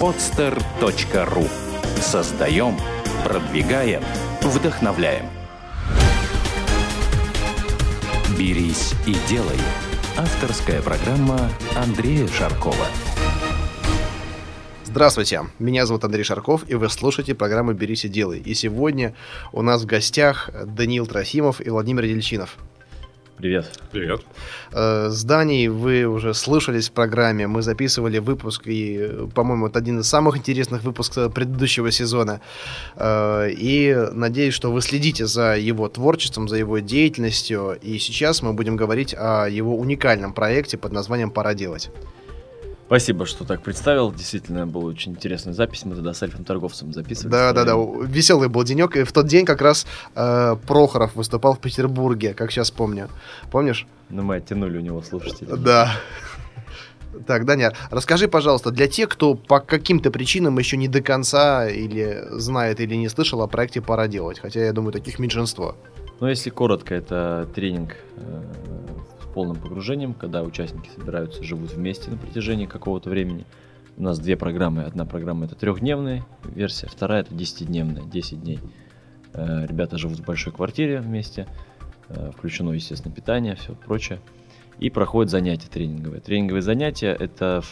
Podster.ru. Создаем, продвигаем, вдохновляем. «Берись и делай» – авторская программа Андрея Шаркова. Здравствуйте, меня зовут Андрей Шарков, и вы слушаете программу «Берись и делай». И сегодня у нас в гостях Даниил Трофимов и Владимир Ельчинов. Привет. Привет. С Даней вы уже слышались в программе. Мы записывали выпуск, и, по-моему, это один из самых интересных выпусков предыдущего сезона. И надеюсь, что вы следите за его творчеством, за его деятельностью. И сейчас мы будем говорить о его уникальном проекте под названием «Пора делать». Спасибо, что так представил. Действительно, была очень интересная запись. Мы тогда с Альфом Торговцем записывали. Да. Веселый был денек. И в тот день как раз Прохоров выступал в Петербурге, как сейчас помню. Помнишь? Ну, мы оттянули у него слушателей. Да. Так, Даня, расскажи, пожалуйста, для тех, кто по каким-то причинам еще не до конца или знает, или не слышал о проекте «Пора делать». Хотя, я думаю, таких меньшинство. Ну, если коротко, это тренинг полным погружением, когда участники собираются, живут вместе на протяжении какого-то времени. У нас две программы. Одна программа — это трехдневная версия, вторая — это 10-дневная, 10 дней. Ребята живут в большой квартире вместе, включено, естественно, питание, все прочее. И проходят занятия тренинговые. Тренинговые занятия — это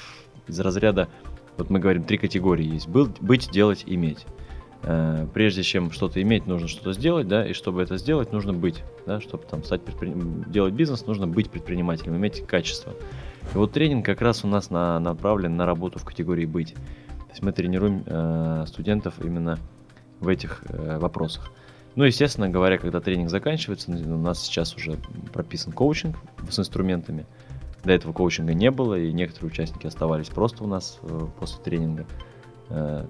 из разряда, вот мы говорим, три категории есть: быть, делать, иметь. Прежде чем что-то иметь, нужно что-то сделать, да, и чтобы это сделать, нужно быть, да, чтобы там стать делать бизнес, нужно быть предпринимателем, иметь качество. И вот тренинг как раз у нас направлен на работу в категории быть. То есть мы тренируем студентов именно в этих вопросах. Ну, естественно говоря, когда тренинг заканчивается, у нас сейчас уже прописан коучинг с инструментами. До этого коучинга не было, и некоторые участники оставались просто у нас после тренинга.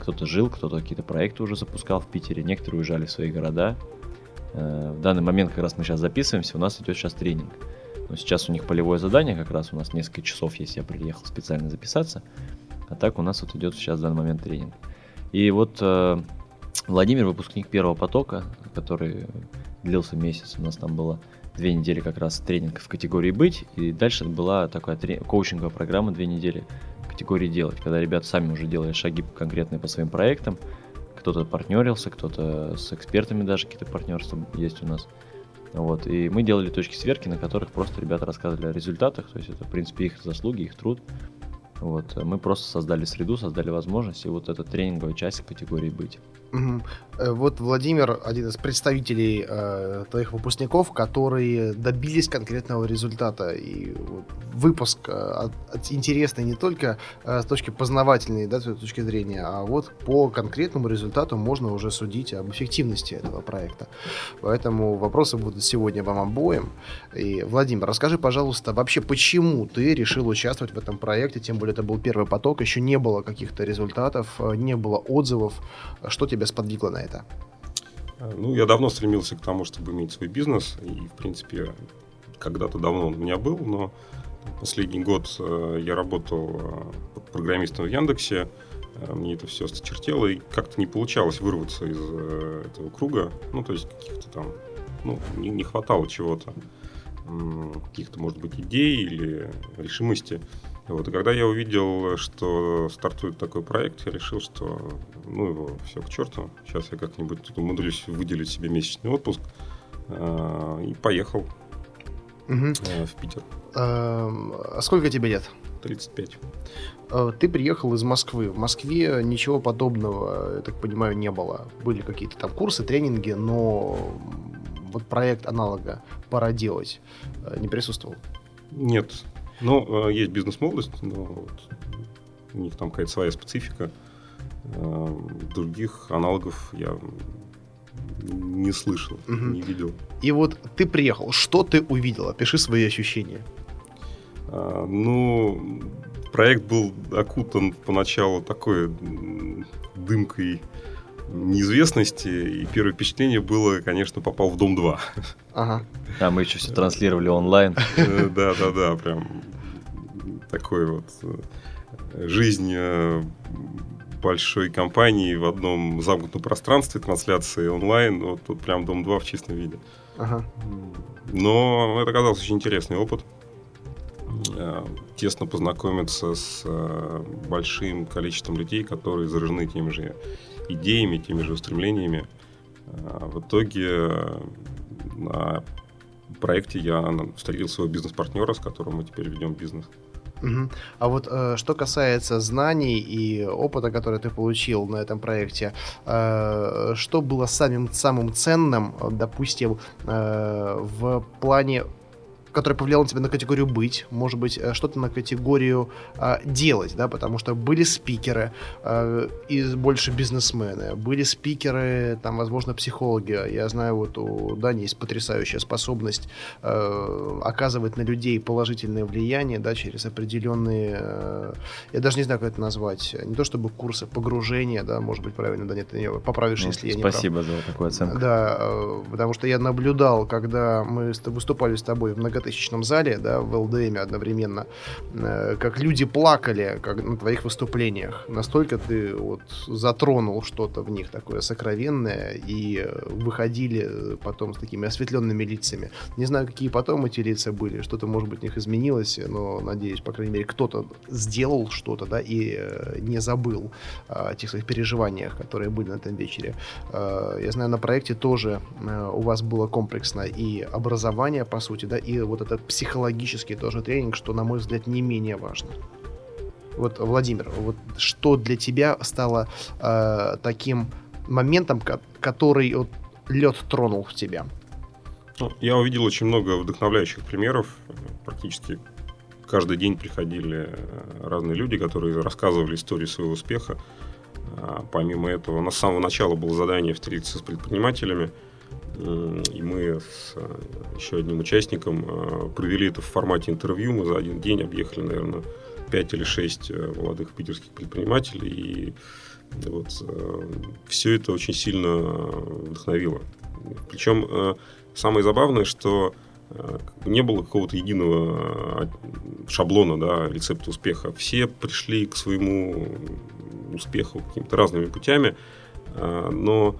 Кто-то жил, кто-то какие-то проекты уже запускал в Питере, некоторые уезжали в свои города. В данный момент как раз мы сейчас записываемся, у нас идет сейчас тренинг. Но сейчас у них полевое задание, как раз у нас несколько часов есть, я приехал специально записаться. А так у нас вот идет сейчас в данный момент тренинг. И вот Владимир, выпускник первого потока, который длился месяц, у нас там было 2 недели как раз тренинг в категории «Быть», и дальше была такая коучинговая программа 2 недели. Категории делать, когда ребята сами уже делали шаги конкретные по своим проектам, кто-то партнерился, кто-то с экспертами даже какие-то партнерства есть у нас, вот, и мы делали точки сверки, на которых просто ребята рассказывали о результатах, то есть это, в принципе, их заслуги, их труд, вот, мы просто создали среду, создали возможность, и вот эта тренинговая часть в категории «Быть». Вот Владимир, один из представителей твоих выпускников, которые добились конкретного результата. И вот выпуск интересный не только с точки познавательной, да, с точки зрения, а вот по конкретному результату можно уже судить об эффективности этого проекта. Поэтому вопросы будут сегодня вам обоим. И, Владимир, расскажи, пожалуйста, вообще, почему ты решил участвовать в этом проекте, тем более это был первый поток, еще не было каких-то результатов, не было отзывов. Что тебя сподвигло на это? Ну, я давно стремился к тому, чтобы иметь свой бизнес. И, в принципе, когда-то давно он у меня был, но последний год я работал программистом в Яндексе. Мне это все осточертело, и как-то не получалось вырваться из этого круга. Ну, то есть каких-то там, ну, не хватало чего-то, каких-то, может быть, идей или решимости. Вот, и когда я увидел, что стартует такой проект, я решил, что ну его все к черту. Сейчас я как-нибудь тут умудрюсь выделить себе месячный отпуск и поехал в Питер. А сколько тебе лет? 35. Ты приехал из Москвы. В Москве ничего подобного, я так понимаю, не было. Были какие-то там курсы, тренинги, но вот проект аналога «Пора делать» не присутствовал? Нет. Ну, есть бизнес-молодость, но вот у них там какая-то своя специфика. Других аналогов я не слышал, не видел. И вот ты приехал. Что ты увидел? Опиши свои ощущения. Ну, проект был окутан поначалу такой дымкой неизвестности, и первое впечатление было, конечно, попал в Дом-2. Ага. Да, мы еще все транслировали онлайн. Да, прям такой вот жизнь большой компании в одном замкнутом пространстве, трансляции онлайн, вот тут прям Дом-2 в чистом виде. Ага. Но это оказался очень интересный опыт. тесно познакомиться с большим количеством людей, которые заражены теми же идеями, теми же устремлениями. В итоге на проекте я встретил своего бизнес-партнера, с которым мы теперь ведем бизнес. А вот что касается знаний и опыта, который ты получил на этом проекте, что было самым ценным, допустим, в плане, который повлиял на тебя на категорию «быть», может быть, что-то на категорию «делать», да, потому что были спикеры и больше бизнесмены, были спикеры, там, возможно, психологи. Я знаю, вот у Дани есть потрясающая способность оказывать на людей положительное влияние, да, через определенные, я даже не знаю, как это назвать, не то чтобы курсы, погружения, да, может быть, правильно, Даня, ты меня поправишь, если я не прав. Спасибо за такую оценку. Да, потому что я наблюдал, когда мы выступали с тобой в многотысячном зале, да, в ЛДМе одновременно, как люди плакали, как на твоих выступлениях. Настолько ты вот затронул что-то в них такое сокровенное, и выходили потом с такими осветленными лицами. Не знаю, какие потом эти лица были, что-то, может быть, в них изменилось, но, надеюсь, по крайней мере, кто-то сделал что-то, да, и не забыл о тех своих переживаниях, которые были на этом вечере. Я знаю, на проекте тоже у вас было комплексно и образование, по сути, да, и вот этот психологический тоже тренинг, что, на мой взгляд, не менее важно. Вот, Владимир, вот что для тебя стало таким моментом, который вот, лед тронул в тебя? Я увидел очень много вдохновляющих примеров. Практически каждый день приходили разные люди, которые рассказывали истории своего успеха. Помимо этого, у нас с самого начала было задание встретиться с предпринимателями. И мы с еще одним участником провели это в формате интервью. Мы за один день объехали, наверное, 5 или 6 молодых питерских предпринимателей. И вот все это очень сильно вдохновило. Причем самое забавное, что не было какого-то единого шаблона, да, рецепта успеха. Все пришли к своему успеху какими-то разными путями, но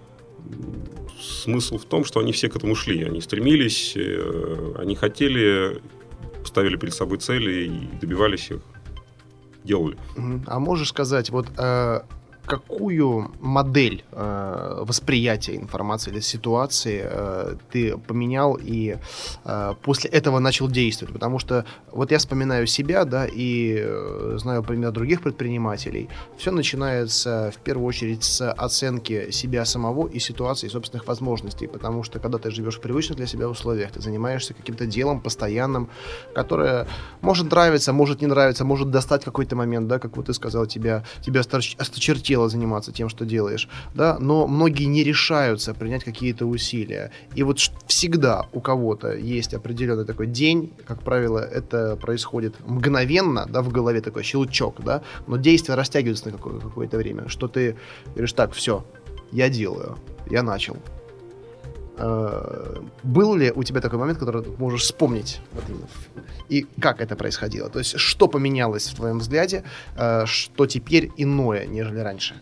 смысл в том, что они все к этому шли, они стремились, они хотели, ставили перед собой цели и добивались их, делали. А можешь сказать, вот какую модель восприятия информации или ситуации ты поменял и после этого начал действовать? Потому что вот я вспоминаю себя, да, и знаю пример других предпринимателей. Все начинается в первую очередь с оценки себя самого и ситуации, и собственных возможностей. Потому что когда ты живешь в привычных для себя условиях, ты занимаешься каким-то делом постоянным, которое может нравиться, может не нравиться, может достать какой-то момент, да, как вот ты сказал, тебя осточертило заниматься тем, что делаешь, да, но многие не решаются принять какие-то усилия. И вот всегда у кого-то есть определенный такой день, как правило, это происходит мгновенно, да, в голове такой щелчок, да, но действия растягиваются на какое-то время, что ты говоришь: так, все, я делаю, я начал. Был ли у тебя такой момент, который ты можешь вспомнить? И как это происходило? То есть, что поменялось в твоем взгляде, что теперь иное, нежели раньше?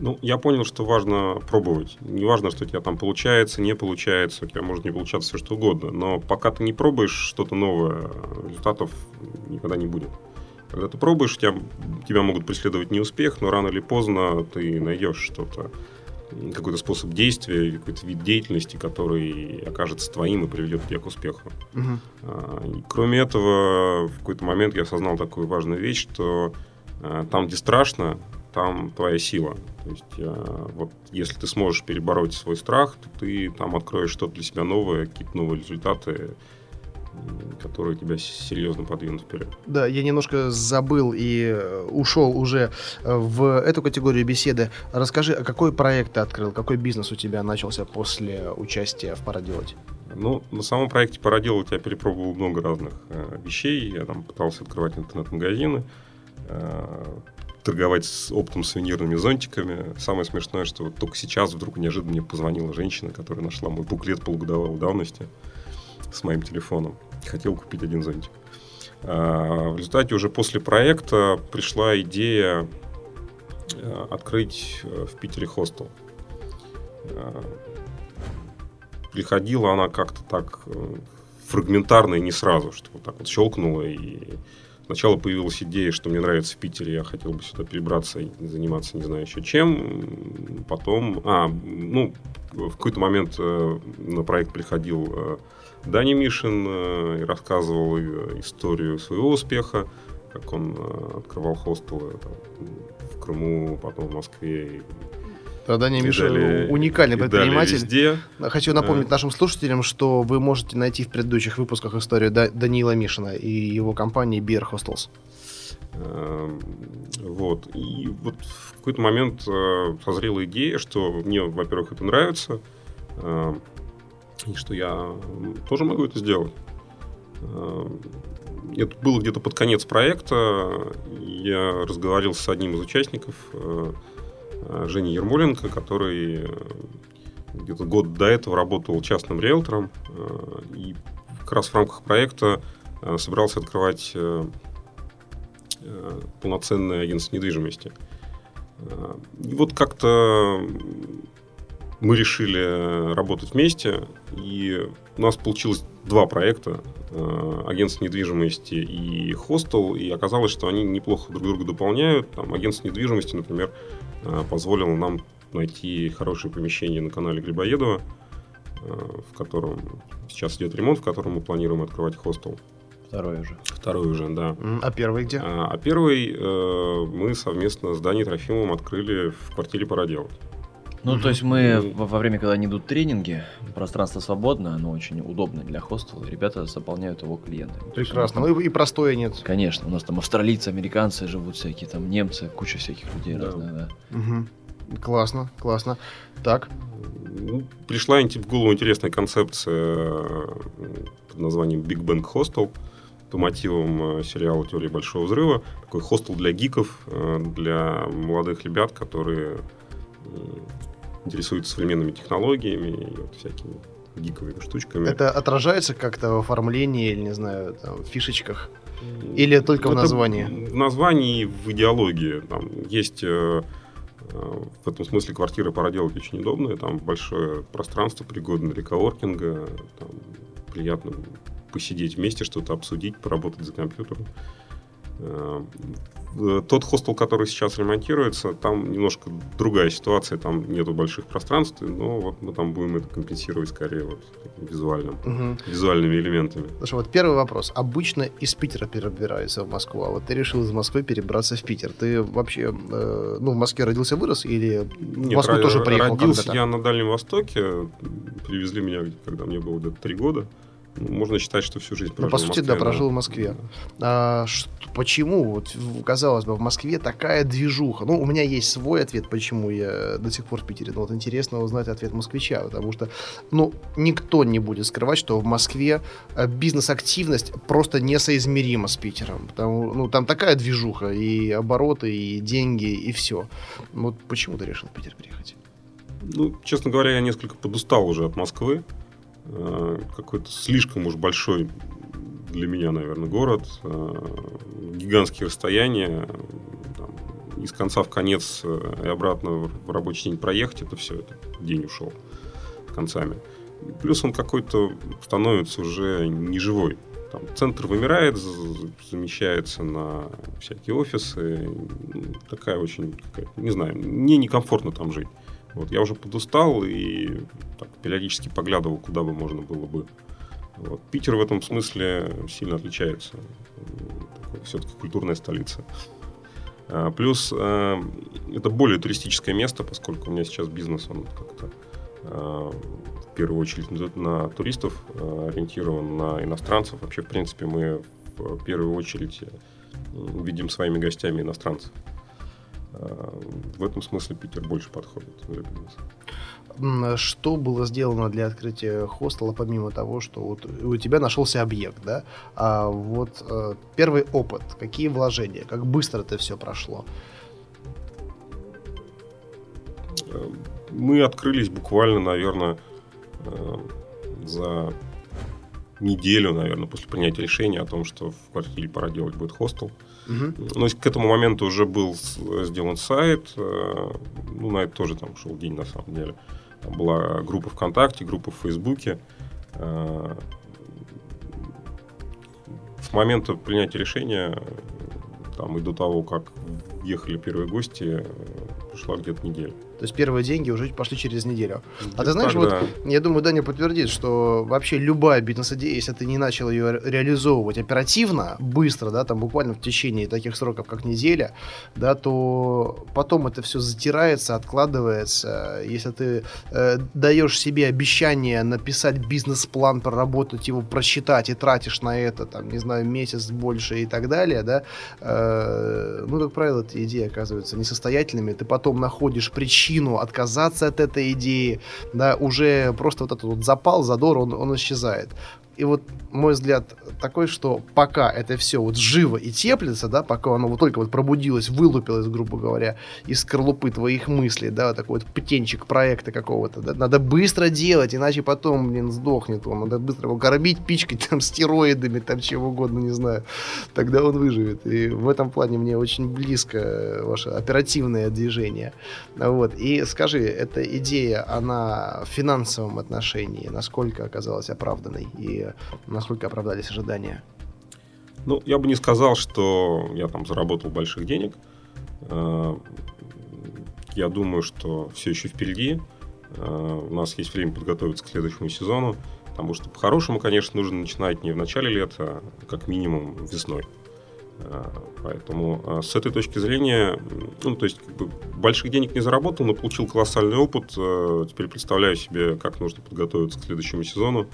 Ну, я понял, что важно пробовать. Не важно, что у тебя там получается, не получается, у тебя может не получаться все что угодно. Но пока ты не пробуешь что-то новое, результатов никогда не будет. Когда ты пробуешь, тебя могут преследовать неуспех, но рано или поздно ты найдешь что-то, какой-то способ действия, какой-то вид деятельности, который окажется твоим и приведет тебя к успеху. И, кроме этого, в какой-то момент я осознал такую важную вещь, что там, где страшно, там твоя сила. То есть, вот, если ты сможешь перебороть свой страх, то ты там откроешь что-то для себя новое, какие-то новые результаты, которые тебя серьезно подвинут вперед. Да, я немножко забыл и ушел уже в эту категорию беседы. Расскажи, какой проект ты открыл, какой бизнес у тебя начался после участия в «Пора делать»? Ну, на самом проекте «Пора делать» я перепробовал много разных вещей. Я там пытался открывать интернет-магазины, торговать с оптом сувенирными зонтиками. Самое смешное, что вот только сейчас вдруг неожиданно мне позвонила женщина, которая нашла мой буклет полугодовой давности с моим телефоном. Хотел купить один зонтик. В результате уже после проекта пришла идея открыть в Питере хостел. Приходила она как-то так фрагментарно и не сразу, что вот так вот щелкнуло. И сначала появилась идея, что мне нравится в Питере, я хотел бы сюда перебраться и заниматься не знаю еще чем. Потом, в какой-то момент на проект приходил Даня Мишин и рассказывал историю своего успеха, как он открывал хостелы в Крыму, потом в Москве. Даня Мишин — уникальный предприниматель. Хочу напомнить нашим слушателям, что вы можете найти в предыдущих выпусках историю Даниила Мишина и его компании Бирхостелс. Вот. И вот в какой-то момент созрела идея, что мне, во-первых, это нравится, и что я тоже могу это сделать. Это было где-то под конец проекта. Я разговаривал с одним из участников, Женей Ермоленко, который где-то год до этого работал частным риэлтором и как раз в рамках проекта собирался открывать полноценное агентство недвижимости. И вот как-то мы решили работать вместе, и у нас получилось два проекта: агентство недвижимости и хостел, и оказалось, что они неплохо друг друга дополняют. Там агентство недвижимости, например, позволило нам найти хорошее помещение на канале Грибоедова, в котором сейчас идет ремонт, в котором мы планируем открывать хостел. Второй уже, да. А первый где? А первый мы совместно с Даней Трофимовым открыли в квартире «Пора делать». То есть мы во время, когда они идут тренинги, пространство свободное, оно очень удобно для хостела, и ребята заполняют его клиентами. Прекрасно, и простоя нет. Конечно, у нас там австралийцы, американцы живут всякие, там немцы, куча всяких людей разных, да. Угу. Классно. Так. Пришла в голову интересная концепция под названием Big Bang Hostel по мотивам сериала «Теория Большого Взрыва». Такой хостел для гиков, для молодых ребят, которые интересуются современными технологиями и вот всякими гиковыми штучками. Это отражается как-то в оформлении или, не знаю, там, в фишечках? Или только в названии? В названии и в идеологии. Там есть в этом смысле квартира «Пора делать» очень удобная. Там большое пространство, пригодное для коворкинга. Там приятно посидеть вместе, что-то обсудить, поработать за компьютером. Тот хостел, который сейчас ремонтируется, там немножко другая ситуация, там нету больших пространств, но вот мы там будем это компенсировать скорее вот визуальными элементами. Слушай, вот первый вопрос. Обычно из Питера перебираются в Москву, а вот ты решил из Москвы перебраться в Питер. Ты вообще, в Москве родился, вырос или в Москву тоже приехал когда-то? Родился я на Дальнем Востоке, привезли меня, когда мне было где-то 3 года. Можно считать, что всю жизнь прожил в Москве. По сути, прожил в Москве. Почему? Вот, казалось бы, в Москве такая движуха. У меня есть свой ответ, почему я до сих пор в Питере. Но интересно узнать ответ москвича. Потому что, никто не будет скрывать, что в Москве бизнес-активность просто несоизмерима с Питером. Потому, там такая движуха. И обороты, и деньги, и все. Вот почему ты решил в Питер приехать? Честно говоря, я несколько подустал уже от Москвы. Какой-то слишком уж большой для меня, наверное, город. Гигантские расстояния. Там, из конца в конец и обратно в рабочий день проехать. Это все, это день ушел концами. Плюс он какой-то становится уже неживой. Там центр вымирает, замещается на всякие офисы. Такая очень, не знаю, мне некомфортно там жить. Вот, я уже подустал и так периодически поглядывал, куда бы можно было бы. Вот. Питер в этом смысле сильно отличается. Все-таки культурная столица. Плюс это более туристическое место, поскольку у меня сейчас бизнес, он как-то в первую очередь на туристов ориентирован, на иностранцев. Вообще, в принципе, мы в первую очередь видим своими гостями иностранцев. В этом смысле Питер больше подходит для бизнеса. Что было сделано для открытия хостела, помимо того, что вот у тебя нашелся объект, да? А вот первый опыт, какие вложения, как быстро это все прошло? Мы открылись буквально, наверное, за неделю, наверное, после принятия решения о том, что в квартире «Пора делать» будет хостел. Но к этому моменту уже был сделан сайт. На это тоже там шел день, на самом деле. Там была группа ВКонтакте, группа в Фейсбуке. с момента принятия решения там, и до того, как ехали первые гости, прошла где-то неделя. То есть первые деньги уже пошли через неделю. А ты знаешь, вот, я думаю, Даня подтвердит, что вообще любая бизнес-идея, если ты не начал ее реализовывать оперативно, быстро, да, там буквально в течение таких сроков, как неделя, да, то потом это все затирается, откладывается. Если ты даешь себе обещание написать бизнес-план, проработать его, просчитать и тратишь на это, там, не знаю, месяц больше и так далее, да, ну, как правило, эти идеи оказываются несостоятельными. Ты потом находишь причину отказаться от этой идеи, да, уже просто вот этот вот запал, задор, он исчезает. И вот мой взгляд такой, что пока это все вот живо и теплится, да, пока оно вот только вот пробудилось, вылупилось, грубо говоря, из скорлупы твоих мыслей, да, такой вот птенчик проекта какого-то, да, надо быстро делать, иначе потом, блин, сдохнет он, надо быстро его кормить, пичкать там стероидами, там чем угодно, не знаю, тогда он выживет. И в этом плане мне очень близко ваше оперативное движение. Вот. И скажи, эта идея, она в финансовом отношении насколько оказалась оправданной и насколько оправдались ожидания? Ну, я бы не сказал, что я там заработал больших денег. Я думаю, что все еще впереди. У нас есть время подготовиться к следующему сезону. Потому что по-хорошему, конечно, нужно начинать не в начале лета, а как минимум весной. Поэтому с этой точки зрения, ну, то есть, как бы, больших денег не заработал, но получил колоссальный опыт. Теперь представляю себе, как нужно подготовиться к следующему сезону,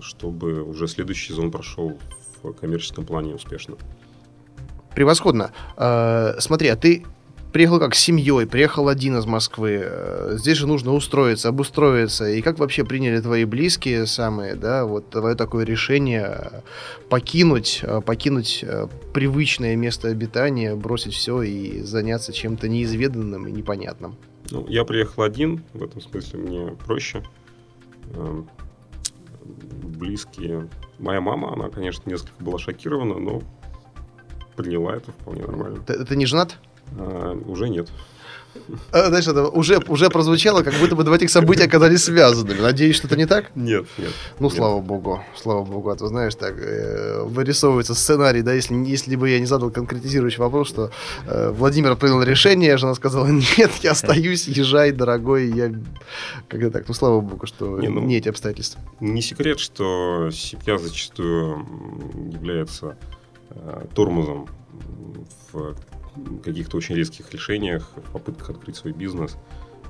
чтобы уже следующий сезон прошел в коммерческом плане успешно. Превосходно. Смотри, а ты приехал как с семьей, приехал один из Москвы. Здесь же нужно устроиться, обустроиться. И как вообще приняли твои близкие самые, да, вот твое такое решение покинуть привычное место обитания, бросить все и заняться чем-то неизведанным и непонятным? Ну, я приехал один, в этом смысле мне проще. Близкие. Моя мама, она, конечно, несколько была шокирована, но приняла это вполне нормально. Ты не женат? Уже нет. Знаешь, это уже прозвучало, как будто бы два этих события оказались связанными. Надеюсь, что это не так? Нет. Ну, нет. Слава богу. А то, знаешь, так вырисовывается сценарий, да, если бы я не задал конкретизирующий вопрос, что Владимир принял решение, жена сказала, нет, я остаюсь, езжай, дорогой, я... Когда так, ну, слава богу, что не эти обстоятельства. Не секрет, что семья зачастую является тормозом в каких-то очень резких решениях, в попытках открыть свой бизнес.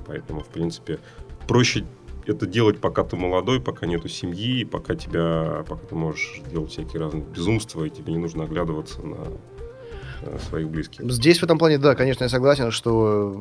Поэтому, в принципе, проще это делать, пока ты молодой, пока нету семьи, пока ты можешь делать всякие разные безумства, и тебе не нужно оглядываться на своих близких. Здесь в этом плане, да, конечно, я согласен, что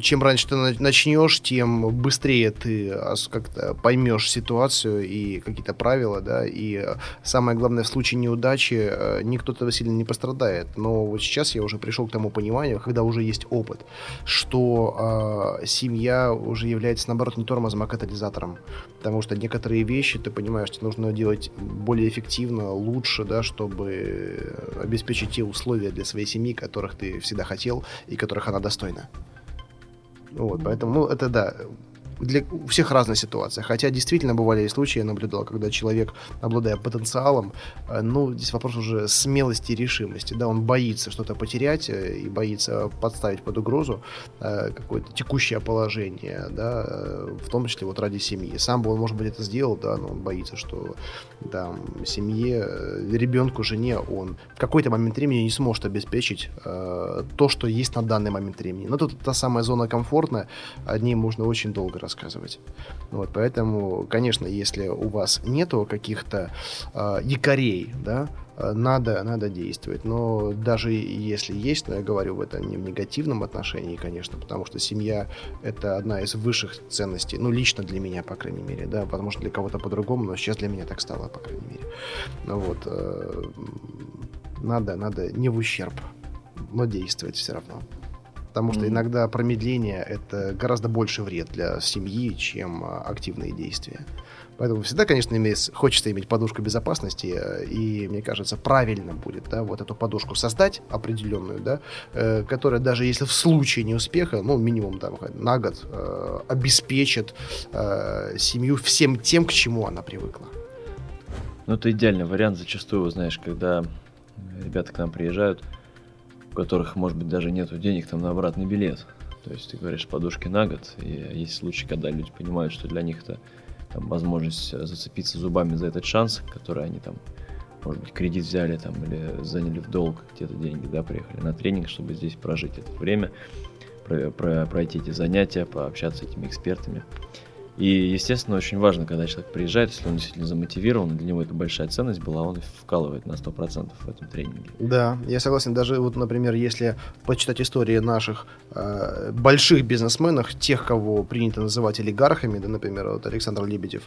чем раньше ты начнешь, тем быстрее ты как-то поймешь ситуацию и какие-то правила, да, и самое главное, в случае неудачи никто этого сильно не пострадает. Но вот сейчас я уже пришел к тому пониманию, когда уже есть опыт, что семья уже является, наоборот, не тормозом, а катализатором, потому что некоторые вещи, ты понимаешь, тебе нужно делать более эффективно, лучше, да, чтобы обеспечить те условия для своей семьи, которых ты всегда хотел и которых она достойна. Вот, поэтому, ну, это да, для всех разная ситуация. Хотя действительно бывали и случаи, я наблюдал, когда человек, обладая потенциалом, ну, здесь вопрос уже смелости и решимости, да, он боится что-то потерять и боится подставить под угрозу какое-то текущее положение, да, в том числе вот ради семьи. Сам бы он, может быть, это сделал, да, но он боится, что там семье, ребенку, жене он в какой-то момент времени не сможет обеспечить то, что есть на данный момент времени. Но тут та самая зона комфорта, о ней можно очень долго рассказывать. Вот, поэтому, конечно, если у вас нету каких-то якорей, да, надо действовать. Но даже если есть, но я говорю в этом не в негативном отношении, конечно, потому что семья – это одна из высших ценностей, ну, лично для меня, по крайней мере, да, возможно, для кого-то по-другому, но сейчас для меня так стало, по крайней мере. Вот, надо не в ущерб, но действовать все равно. Потому что иногда промедление – это гораздо больше вред для семьи, чем активные действия. Поэтому всегда, конечно, хочется иметь подушку безопасности, и, мне кажется, правильно будет, да, вот эту подушку создать определенную, да, которая даже если в случае неуспеха, ну, минимум там, на год, обеспечит семью всем тем, к чему она привыкла. Ну, это идеальный вариант зачастую, знаешь, когда ребята к нам приезжают, у которых, может быть, даже нету денег там на обратный билет. То есть ты говоришь подушки на год, и есть случаи, когда люди понимают, что для них это там возможность зацепиться зубами за этот шанс, который они там, может быть, кредит взяли там или заняли в долг где-то деньги, да, приехали на тренинг, чтобы здесь прожить это время, пройти эти занятия, пообщаться с этими экспертами. И, естественно, очень важно, когда человек приезжает, если он действительно замотивирован, для него это большая ценность была, он вкалывает на 100% в этом тренинге. Да, я согласен. Даже вот, например, если почитать истории наших больших бизнесменов, тех, кого принято называть олигархами, да, например, вот Александр Лебедев,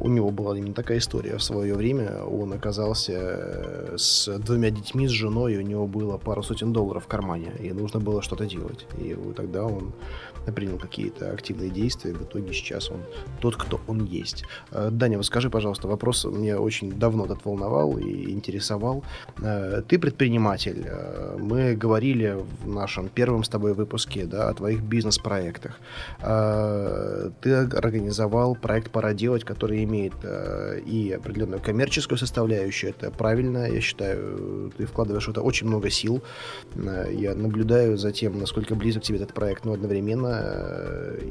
у него была именно такая история в свое время. Он оказался с 2 детьми, с женой, и у него было пару сотен долларов в кармане, и нужно было что-то делать. И тогда он принял какие-то активные действия, в итоге сейчас он тот, кто он есть. Даня, вот скажи, пожалуйста, вопрос меня очень давно этот волновал и интересовал. Ты предприниматель. Мы говорили в нашем первом с тобой выпуске, да, о твоих бизнес-проектах. Ты организовал проект «Пора делать», который имеет и определенную коммерческую составляющую. Это правильно, я считаю. Ты вкладываешь в это очень много сил. Я наблюдаю за тем, насколько близок тебе этот проект, но одновременно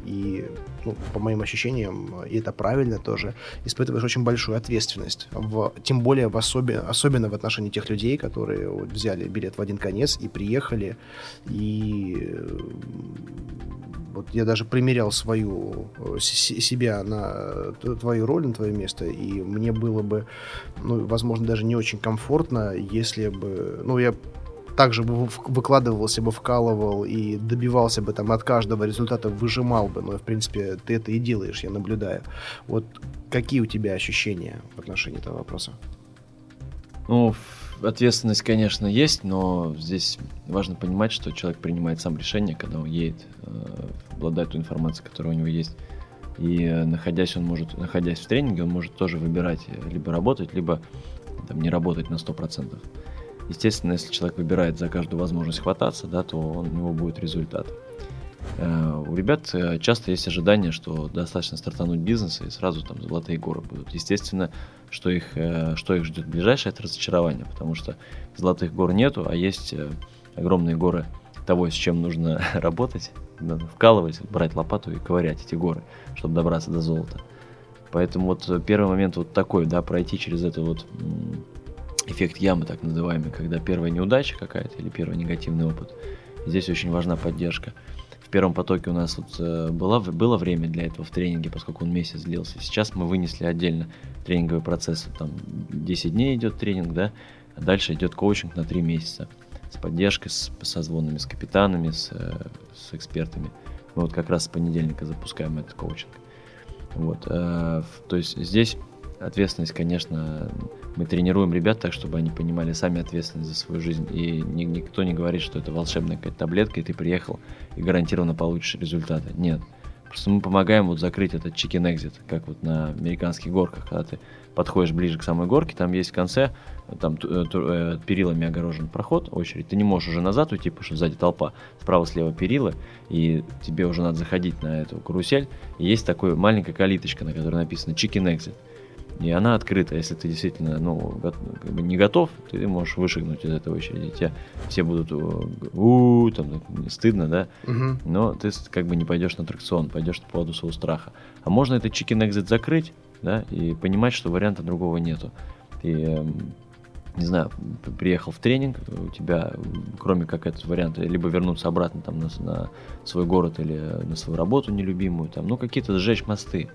и, ну, по моим ощущениям, и это правильно тоже, испытываешь очень большую ответственность, тем более особенно в отношении тех людей, которые вот взяли билет в один конец и приехали. И вот я даже примерял себя на твою роль, на твое место, и мне было бы, ну, возможно, даже не очень комфортно, если бы, ну, я также бы выкладывался бы, вкалывал и добивался бы там от каждого результата, выжимал бы, но, в принципе, ты это и делаешь, я наблюдаю. Вот какие у тебя ощущения в отношении этого вопроса? Ну, ответственность, конечно, есть, но здесь важно понимать, что человек принимает сам решение, когда он едет, обладает той информацией, которая у него есть. И находясь в тренинге, он может тоже выбирать либо работать, либо там не работать на 100%. Естественно, если человек выбирает за каждую возможность хвататься, да, то у него будет результат. У ребят часто есть ожидание, что достаточно стартануть бизнес, и сразу там золотые горы будут. Естественно, что их ждет ближайшее, это разочарование, потому что золотых гор нету, а есть огромные горы того, с чем нужно работать, вкалывать, брать лопату и ковырять эти горы, чтобы добраться до золота. Поэтому вот первый момент вот такой, да, пройти через это вот эффект ямы, так называемый, когда первая неудача какая-то или первый негативный опыт. Здесь очень важна поддержка. В первом потоке у нас вот было время для этого в тренинге, поскольку он месяц длился. Сейчас мы вынесли отдельно тренинговый процесс. Там 10 дней идет тренинг, да, а дальше идет коучинг на 3 месяца с поддержкой, с созвонами с капитанами, с экспертами. Мы вот как раз с понедельника запускаем этот коучинг. Вот. То есть здесь ответственность, конечно, мы тренируем ребят так, чтобы они понимали сами ответственность за свою жизнь. И никто не говорит, что это волшебная какая-то таблетка, и ты приехал и гарантированно получишь результаты. Нет. Просто мы помогаем вот закрыть этот chicken-exit, как вот на американских горках, когда ты подходишь ближе к самой горке, там есть в конце, там перилами огорожен проход, очередь. Ты не можешь уже назад уйти, потому что сзади толпа, справа-слева перила, и тебе уже надо заходить на эту карусель. И есть такая маленькая калиточка, на которой написано chicken-exit. И она открыта, если ты действительно, ну, как бы не готов, ты можешь вышагнуть из этой очереди. Тебя все будут там стыдно, да? Угу. Но ты как бы не пойдешь на аттракцион, пойдешь по поводу своего страха. А можно этот chicken-exit закрыть, да, и понимать, что варианта другого нету. Ты, не знаю, приехал в тренинг, у тебя, кроме как этот вариант, либо вернуться обратно там на свой город или на свою работу нелюбимую, там, ну, какие-то сжечь мосты.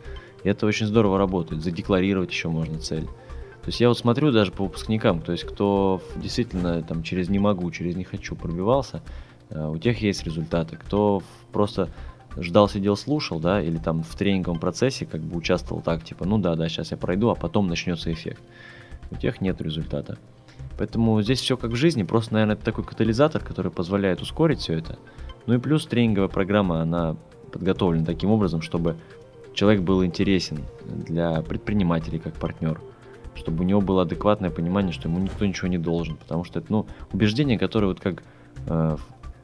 И это очень здорово работает, задекларировать еще можно цель. То есть я вот смотрю даже по выпускникам, то есть кто действительно там через «не могу», через «не хочу» пробивался, у тех есть результаты. Кто просто ждал, сидел, слушал, да, или там в тренинговом процессе как бы участвовал так, типа, ну да, сейчас я пройду, а потом начнется эффект. У тех нет результата. Поэтому здесь все как в жизни, просто, наверное, это такой катализатор, который позволяет ускорить все это. Ну и плюс тренинговая программа, она подготовлена таким образом, чтобы человек был интересен для предпринимателей как партнер, чтобы у него было адекватное понимание, что ему никто ничего не должен, потому что это, ну, убеждения, которые вот как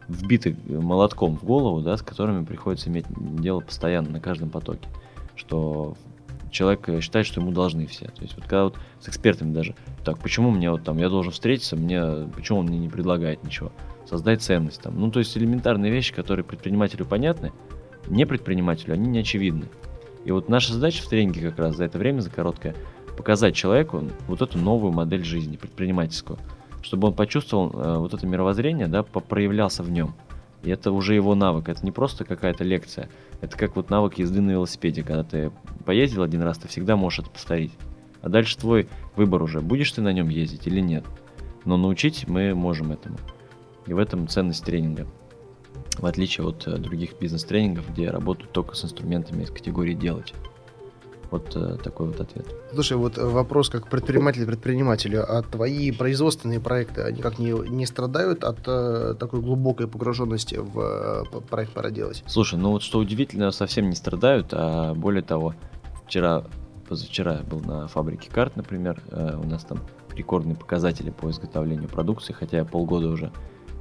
вбиты молотком в голову, да, с которыми приходится иметь дело постоянно на каждом потоке, что человек считает, что ему должны все. То есть вот когда вот с экспертами даже, так, почему мне вот там, я должен встретиться, мне, почему он мне не предлагает ничего? Создай ценность там. Ну, то есть элементарные вещи, которые предпринимателю понятны, не предпринимателю, они не очевидны. И вот наша задача в тренинге как раз за это время, за короткое, показать человеку вот эту новую модель жизни, предпринимательскую, чтобы он почувствовал вот это мировоззрение, да, проявлялся в нем. И это уже его навык, это не просто какая-то лекция, это как вот навык езды на велосипеде, когда ты поездил один раз, ты всегда можешь это повторить. А дальше твой выбор уже, будешь ты на нем ездить или нет. Но научить мы можем этому. И в этом ценность тренинга, в отличие от других бизнес-тренингов, где работают только с инструментами из категории «делать». Вот такой вот ответ. Слушай, вот вопрос как предпринимателю. А твои производственные проекты, они как не страдают от такой глубокой погруженности в проект «Пора делать»? Слушай, ну вот что удивительно, совсем не страдают, а более того, позавчера я был на фабрике карт, например, у нас там рекордные показатели по изготовлению продукции, хотя я полгода уже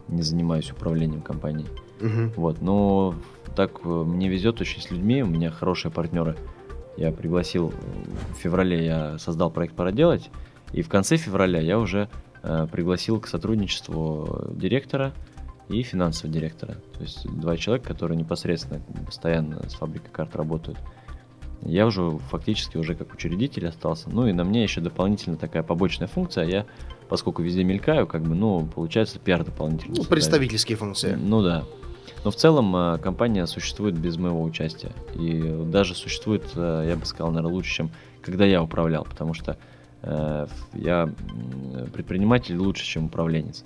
не занимаюсь управлением компанией. Угу. Вот, но так мне везет очень с людьми, у меня хорошие партнеры. Я пригласил, в феврале я создал проект «Пора делать», и в конце февраля я уже пригласил к сотрудничеству директора и финансового директора. То есть два человека, которые непосредственно постоянно с фабрикой карт работают. Я уже фактически уже как учредитель остался. Ну и на мне еще дополнительно такая побочная функция. Я, поскольку везде мелькаю, как бы, ну, получается пиар дополнительно. Ну, представительские функции. Ну да. Но в целом компания существует без моего участия. И даже существует, я бы сказал, наверное, лучше, чем когда я управлял. Потому что я предприниматель лучше, чем управленец.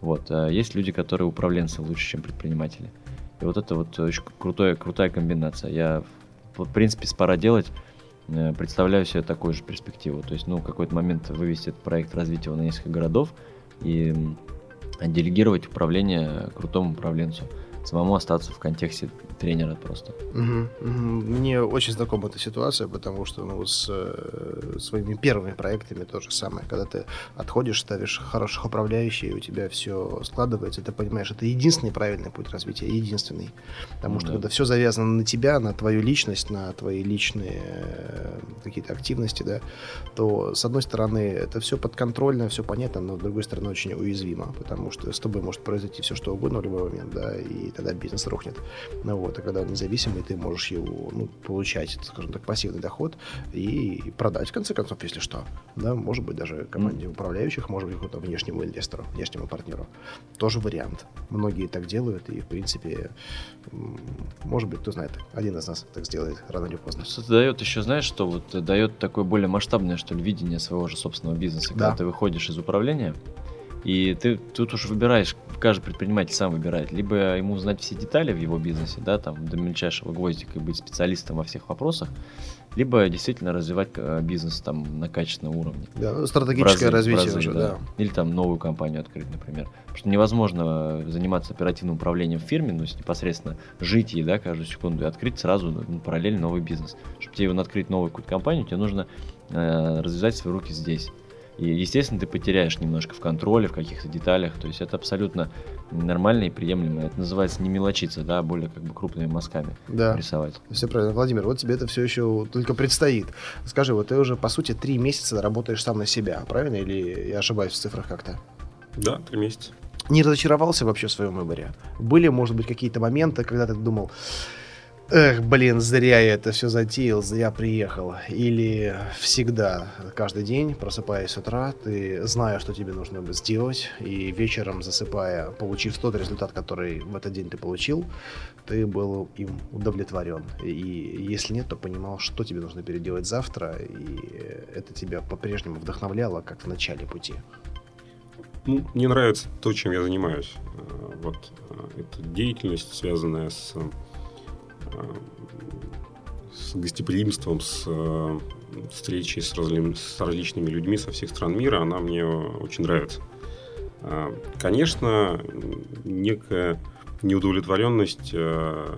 Вот. Есть люди, которые управленцы лучше, чем предприниматели. И вот это вот очень крутая комбинация. Я, в принципе, с «Пора делать» представляю себе такую же перспективу. То есть, ну, в какой-то момент вывести этот проект развития на несколько городов и делегировать управление крутому управленцу. Самому остаться в контексте тренера просто. Мне очень знакома эта ситуация, потому что своими первыми проектами то же самое. Когда ты отходишь, ставишь хороших управляющих, и у тебя все складывается, ты понимаешь, это единственный правильный путь развития, единственный. Потому что когда все завязано на тебя, на твою личность, на твои личные какие-то активности, да, то, с одной стороны, это все подконтрольно, все понятно, но, с другой стороны, очень уязвимо, потому что с тобой может произойти все, что угодно в любой момент, да, и тогда бизнес рухнет. Ну вот, а когда он независимый, ты можешь его, ну, получать, скажем так, пассивный доход и продать, в конце концов, если что. Да, может быть, даже команде управляющих, может быть, какому-то внешнему инвестору, внешнему партнеру. Тоже вариант. Многие так делают, и, в принципе, может быть, кто знает, один из нас так сделает рано или поздно. Это дает еще, знаешь, что вот дает такое более масштабное, что ли, видение своего же собственного бизнеса, когда ты выходишь из управления. И ты тут уж выбираешь, каждый предприниматель сам выбирает, либо ему узнать все детали в его бизнесе, да, там, до мельчайшего гвоздика, и быть специалистом во всех вопросах, либо действительно развивать бизнес там на качественном уровне. Да, стратегическое развитие уже, да. Или там новую компанию открыть, например. Потому что невозможно заниматься оперативным управлением в фирме, ну, непосредственно жить ей, да, каждую секунду, и открыть сразу, ну, параллельно новый бизнес. Чтобы тебе открыть новую какую-то компанию, тебе нужно развязать свои руки здесь. И, естественно, ты потеряешь немножко в контроле, в каких-то деталях. То есть это абсолютно нормально и приемлемо. Это называется не мелочиться, да, а более как бы крупными мазками рисовать. Все правильно. Владимир, вот тебе это все еще только предстоит. Скажи, вот ты уже, по сути, 3 месяца работаешь сам на себя, правильно? Или я ошибаюсь в цифрах как-то? Да, 3 месяца. Не разочаровался вообще в своем выборе? Были, может быть, какие-то моменты, когда ты думал... Эх, блин, зря я это все затеял, зря приехал. Или всегда, каждый день, просыпаясь с утра, ты знаешь, что тебе нужно сделать, и вечером, засыпая, получив тот результат, который в этот день ты получил, ты был им удовлетворен. И если нет, то понимал, что тебе нужно переделать завтра, и это тебя по-прежнему вдохновляло, как в начале пути. Ну, мне нравится то, чем я занимаюсь. Вот эта деятельность, связанная с гостеприимством, с встречей с различными людьми со всех стран мира, она мне очень нравится. Конечно, некая неудовлетворенность в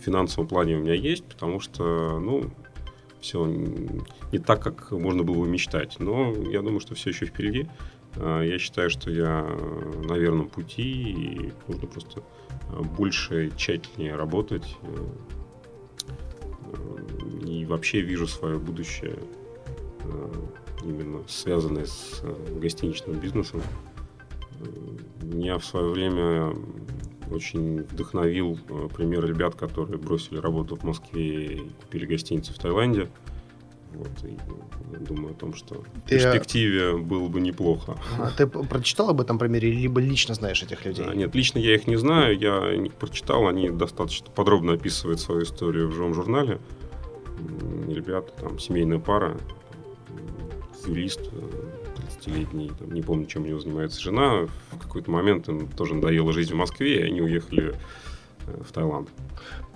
финансовом плане у меня есть, потому что, ну, все не так, как можно было бы мечтать. Но я думаю, что все еще впереди. Я считаю, что я на верном пути, и нужно просто больше, тщательнее работать и вообще вижу свое будущее именно связанное с гостиничным бизнесом. Меня в свое время очень вдохновил пример ребят, которые бросили работу в Москве и купили гостиницу в Таиланде. Вот, и я думаю о том, что в перспективе было бы неплохо. Ты прочитал об этом примере, либо лично знаешь этих людей? Нет, лично я их не знаю, я о них прочитал, они достаточно подробно описывают свою историю в живом журнале. Ребята, там, семейная пара, юрист, 30-летний, там, не помню, чем у него занимается жена. В какой-то момент им тоже надоела жизнь в Москве, и они уехали в Таиланд.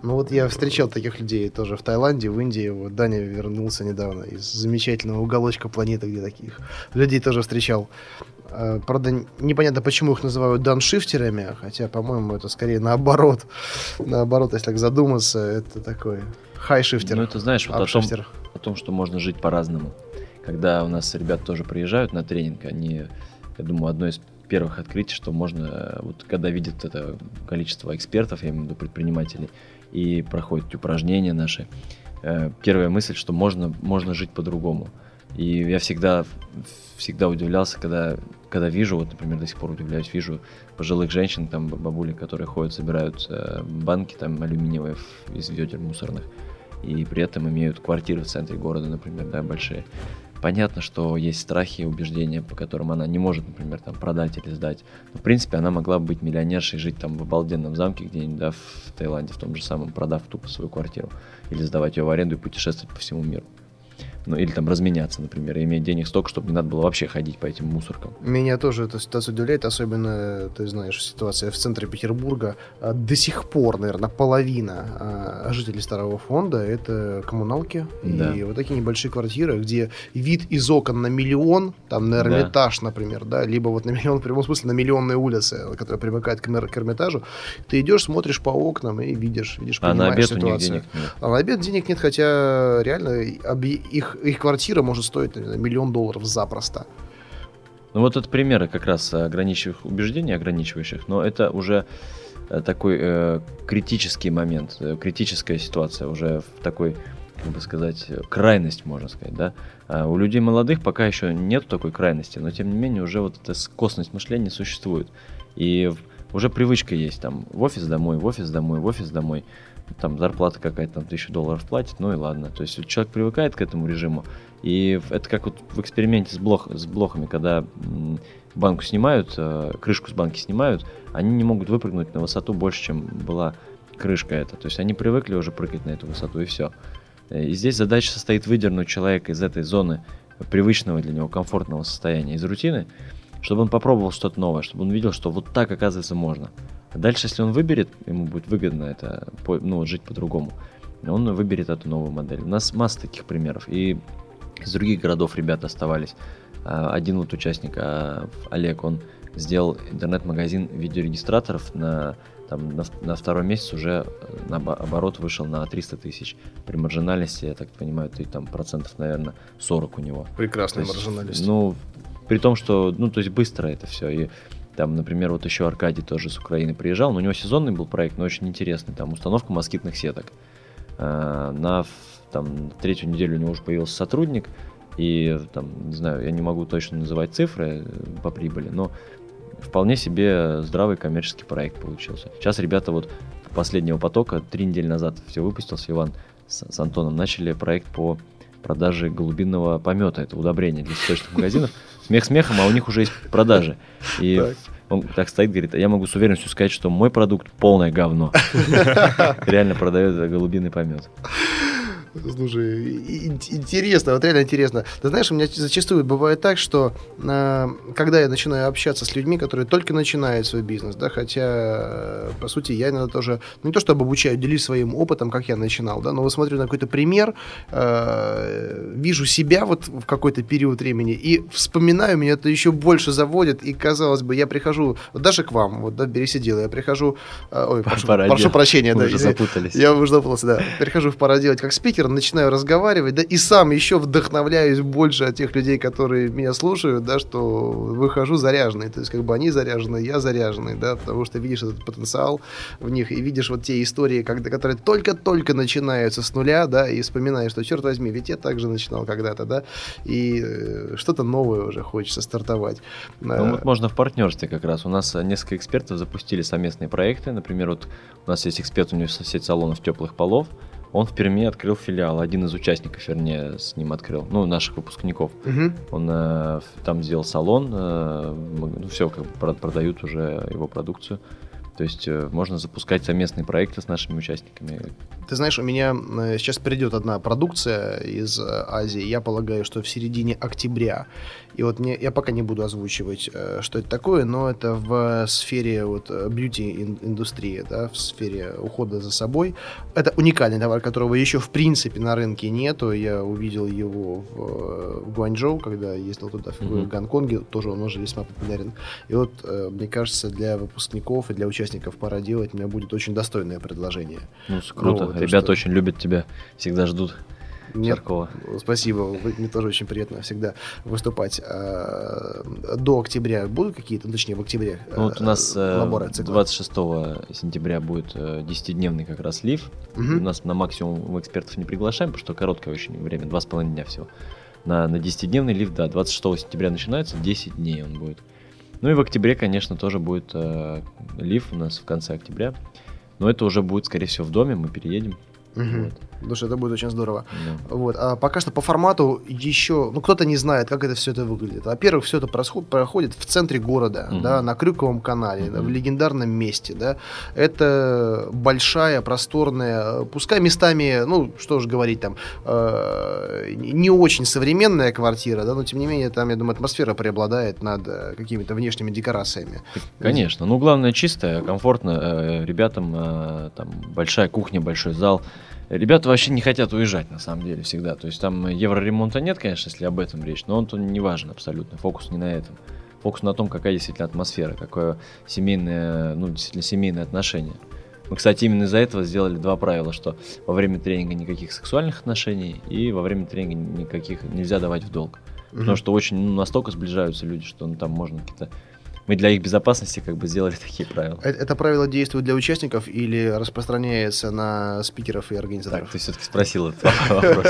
Ну вот я встречал таких людей тоже в Таиланде, в Индии. Вот Даня вернулся недавно из замечательного уголочка планеты, где таких людей тоже встречал. Правда, непонятно, почему их называют дауншифтерами, хотя, по-моему, это скорее наоборот. Наоборот, если так задуматься, это такой хайшифтер. Ну, это знаешь, вот о том, что можно жить по-разному. Когда у нас ребята тоже приезжают на тренинг, они, я думаю, одно из первых открытий, что можно, вот когда видят это количество экспертов, я имею в виду предпринимателей, и проходят упражнения наши, первая мысль, что можно жить по-другому. И я всегда удивлялся, когда вижу, вот, например, до сих пор удивляюсь, вижу пожилых женщин, там, бабули, которые ходят, собирают банки там алюминиевые из ведер мусорных, и при этом имеют квартиры в центре города, например, да, большие. Понятно, что есть страхи и убеждения, по которым она не может, например, там, продать или сдать. Но, в принципе, она могла бы быть миллионершей, жить там в обалденном замке где-нибудь, да, в Таиланде, в том же самом, продав тупо свою квартиру. Или сдавать ее в аренду и путешествовать по всему миру. Ну, или там разменяться, например, и иметь денег столько, чтобы не надо было вообще ходить по этим мусоркам. Меня тоже эта ситуация удивляет, особенно, ты знаешь, ситуация в центре Петербурга. До сих пор, наверное, половина жителей старого фонда — это коммуналки, да. И вот такие небольшие квартиры, где вид из окон на миллион, там, на Эрмитаж, да, например, да, либо вот на миллион, в прямом смысле, на миллионные улицы, которые примыкают к Эрмитажу. Ты идешь, смотришь по окнам и видишь, понимаешь ситуацию. А на обед денег нет, хотя реально их квартира может стоить, наверное, $1 миллион запросто. Ну вот это примеры как раз ограничивающих убеждений, но это уже такой критический момент, критическая ситуация, уже в такой, как бы сказать, крайность, можно сказать, да. А у людей молодых пока еще нет такой крайности, но тем не менее уже вот эта скосность мышления существует. И уже привычка есть там в офис домой, в офис домой, в офис домой. Там зарплата какая-то, там $1000 платит, ну и ладно. То есть человек привыкает к этому режиму. И это как вот в эксперименте с блохами, когда банку снимают, крышку с банки снимают, они не могут выпрыгнуть на высоту больше, чем была крышка эта. То есть они привыкли уже прыгать на эту высоту, и все. И здесь задача состоит выдернуть человека из этой зоны привычного для него комфортного состояния, из рутины, чтобы он попробовал что-то новое, чтобы он видел, что вот так, оказывается, можно. Дальше, если он выберет, ему будет выгодно это, ну, жить по-другому, он выберет эту новую модель. У нас масса таких примеров. И из других городов ребята оставались. Один вот участник, Олег, он сделал интернет-магазин видеорегистраторов на второй месяц уже оборот вышел на 300 тысяч. При маржинальности, я так понимаю, там процентов, наверное, 40 у него. Прекрасная маржинальность. Ну, при том, что, ну, то есть быстро это все. И там, например, вот еще Аркадий тоже с Украины приезжал, но у него сезонный был проект, но очень интересный, там установка москитных сеток. На третью неделю у него уже появился сотрудник, и там, не знаю, я не могу точно называть цифры по прибыли, но вполне себе здравый коммерческий проект получился. Сейчас ребята вот последнего потока, 3 недели назад все выпустился, Иван с Антоном начали проект по продажи голубиного помета, это удобрение для цветочных магазинов. Смех смехом, а у них уже есть продажи. И так. Он так стоит, говорит, а я могу с уверенностью сказать, что мой продукт полное говно. Реально продает голубиный помет. Слушай, интересно, вот реально интересно. Ты знаешь, у меня зачастую бывает так, что когда я начинаю общаться с людьми, которые только начинают свой бизнес, да, хотя, по сути, я иногда тоже, ну, не то чтобы обучаю, делюсь своим опытом, как я начинал, да, но вот смотрю на какой-то пример, вижу себя вот в какой-то период времени и вспоминаю, меня это еще больше заводит, и, казалось бы, я прихожу, вот даже к вам, вот, да, «Берись и делай», я прихожу, прошу прощения, да, я уже запутался, да, прихожу в «Пора делать» как спикер, эфир начинаю разговаривать, да, и сам еще вдохновляюсь больше от тех людей, которые меня слушают, да, что выхожу заряженный, то есть как бы они заряжены, я заряженный, да, потому что видишь этот потенциал в них и видишь вот те истории, которые только-только начинаются с нуля, да, и вспоминаешь, что, черт возьми, ведь я так же начинал когда-то, да, и что-то новое уже хочется стартовать. Ну, вот можно в партнерстве как раз. У нас несколько экспертов запустили совместные проекты. Например, вот у нас есть эксперт, у него сеть салонов теплых полов. Он в Перми открыл филиал. Один из участников, вернее, с ним открыл. Ну, наших выпускников. Угу. Он там сделал салон. Ну, все, как бы, продают уже его продукцию. То есть можно запускать совместные проекты с нашими участниками. Ты знаешь, у меня сейчас придет одна продукция из Азии. Я полагаю, что в середине октября. И вот я пока не буду озвучивать, что это такое, но это в сфере вот бьюти-индустрии, да, в сфере ухода за собой. Это уникальный товар, которого еще в принципе на рынке нету. Я увидел его в Гуанчжоу, когда ездил туда, в Гонконге. Тоже он уже весьма популярен. И вот, мне кажется, для выпускников и для участников «Пора делать» у меня будет очень достойное предложение. Ну, круто. Ну, ребята что... очень любят тебя, всегда ждут. Нет, спасибо, мне тоже очень приятно всегда выступать. До октября будут какие-то, точнее в октябре вот у нас лаборы, 26 сентября будет 10-дневный как раз лив. У нас на максимум экспертов не приглашаем, потому что короткое очень время, 2,5 дня всего. На 10-дневный лив, да, 26 сентября начинается, 10 дней он будет. Ну и в октябре, конечно, тоже будет лив у нас в конце октября. Но это уже будет, скорее всего, в доме, мы переедем. Вот. Потому что это будет очень здорово. Вот. А пока что по формату еще... Ну, кто-то не знает, как это все это выглядит. Во-первых, все это проходит в центре города, да, на Крюковом канале, в легендарном месте. Да. Это большая, просторная, пускай местами, ну, что уж говорить, там, не очень современная квартира, да, но, тем не менее, там, я думаю, атмосфера преобладает над какими-то внешними декорациями. Конечно. Ну, главное, чистая, комфортно ребятам. Там большая кухня, большой зал. Ребята вообще не хотят уезжать, на самом деле, всегда. То есть там евроремонта нет, конечно, если об этом речь, но он тут не важен абсолютно. Фокус не на этом. Фокус на том, какая действительно атмосфера, какое семейное, ну, действительно семейное отношение. Мы, кстати, именно из-за этого сделали два правила, что во время тренинга никаких сексуальных отношений и во время тренинга никаких нельзя давать в долг. Потому что очень, ну, настолько сближаются люди, что, ну, там можно какие-то... Мы для их безопасности как бы сделали такие правила. Это правило действует для участников или распространяется на спикеров и организаторов? Так, ты все-таки спросил этот вопрос.